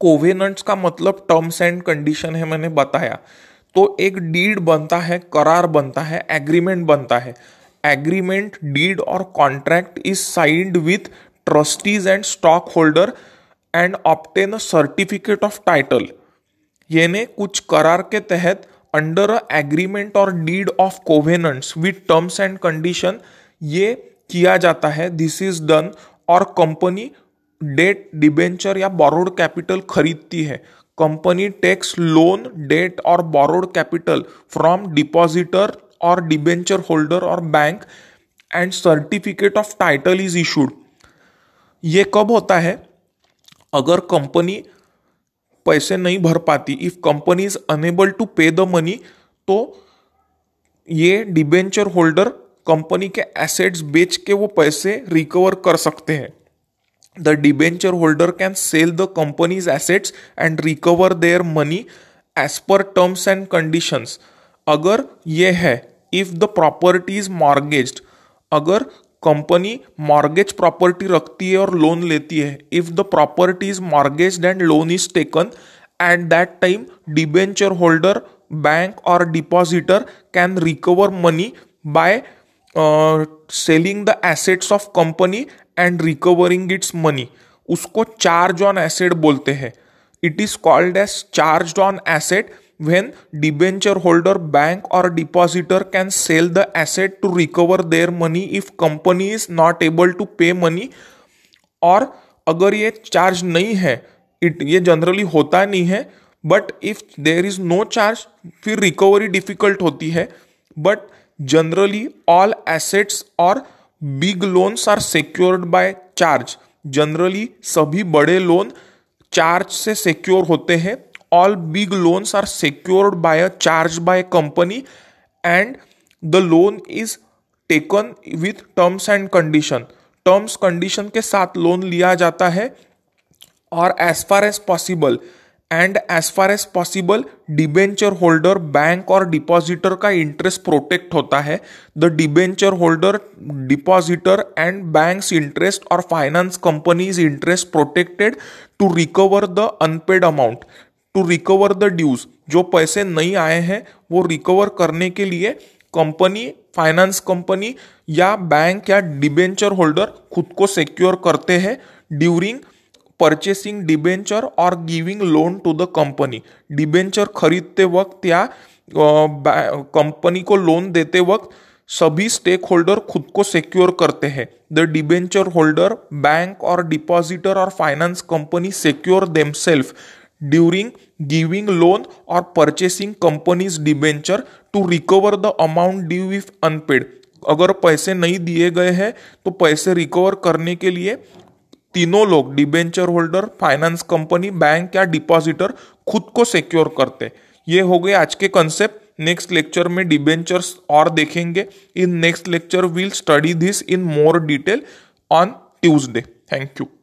कोवेनेंट्स का मतलब टर्म्स एंड कंडीशन है, मैंने बताया. तो एक डीड बनता है, करार बनता है, एग्रीमेंट बनता है. एग्रीमेंट, डीड और contract is signed with trustees and stock holder and obtain a certificate of title. यानी कुछ करार के तहत अंडर अ एग्रीमेंट और deed of covenants with terms and condition ये किया जाता है, दिस इज डन. और कंपनी डेट, डिबेंचर या बोरोड कैपिटल खरीदती है. कंपनी टेक्स लोन, डेट और बोरोड कैपिटल फ्रॉम डिपॉजिटर और डिबेंचर होल्डर और bank and certificate of title is issued. ये कब होता है? अगर कंपनी पैसे नहीं भर पाती, if company is unable to pay the money, तो ये डिबेंचर होल्डर कंपनी के एसेट्स बेच के वो पैसे रिकवर कर सकते हैं. The debenture holder can sell the company's assets and recover their money as per terms and conditions. अगर ये है, if the property is mortgaged, अगर कंपनी mortgage property रखती है और loan लेती है, if the property is mortgaged and loan is taken, at that time debenture holder, bank or depositor can recover money by uh, selling the assets of company and recovering its money. उसको charge on asset बोलते हैं. It is called as charged on asset when debenture holder, bank or depositor can sell the asset to recover their money if company is not able to pay money. और अगर ये charge नहीं है, it ये generally होता नहीं है, but if there is no charge, फिर recovery difficult होती है. But generally all assets or big loans are secured by charge. Generally सभी बड़े लोन चार्ज से secure होते हैं. All big loans are secured by a charge by a company and the loan is taken with terms and condition. Terms condition के साथ लोन लिया जाता है और as far as possible and as far as possible debenture holder, bank और depositor का interest protect होता है. The debenture holder, depositor and bank's interest or finance company's interest protected to recover the unpaid amount, to recover the dues. जो पैसे नहीं आए हैं वो recover करने के लिए कंपनी, फाइनेंस कंपनी या बैंक या डिबेंचर होल्डर खुद को secure करते हैं during purchasing debenture or giving loan to the company. Debenture खरीदते वक्त या कंपनी को लोन देते वक्त सभी स्टेक होल्डर खुद को सिक्योर करते हैं. The debenture holder, bank or depositor or finance company secure themselves during giving loan or purchasing company's debenture to recover the amount due if unpaid. अगर पैसे नहीं दिए गए हैं तो पैसे रिकवर करने के लिए तीनों लोग, debenture holder, finance company, bank या डिपॉजिटर खुद को सिक्योर करते. ये हो गए आज के कॉन्सेप्ट. नेक्स्ट लेक्चर में डिबेंचर्स और देखेंगे. In next lecture we'll study this in more detail on Tuesday. Thank you.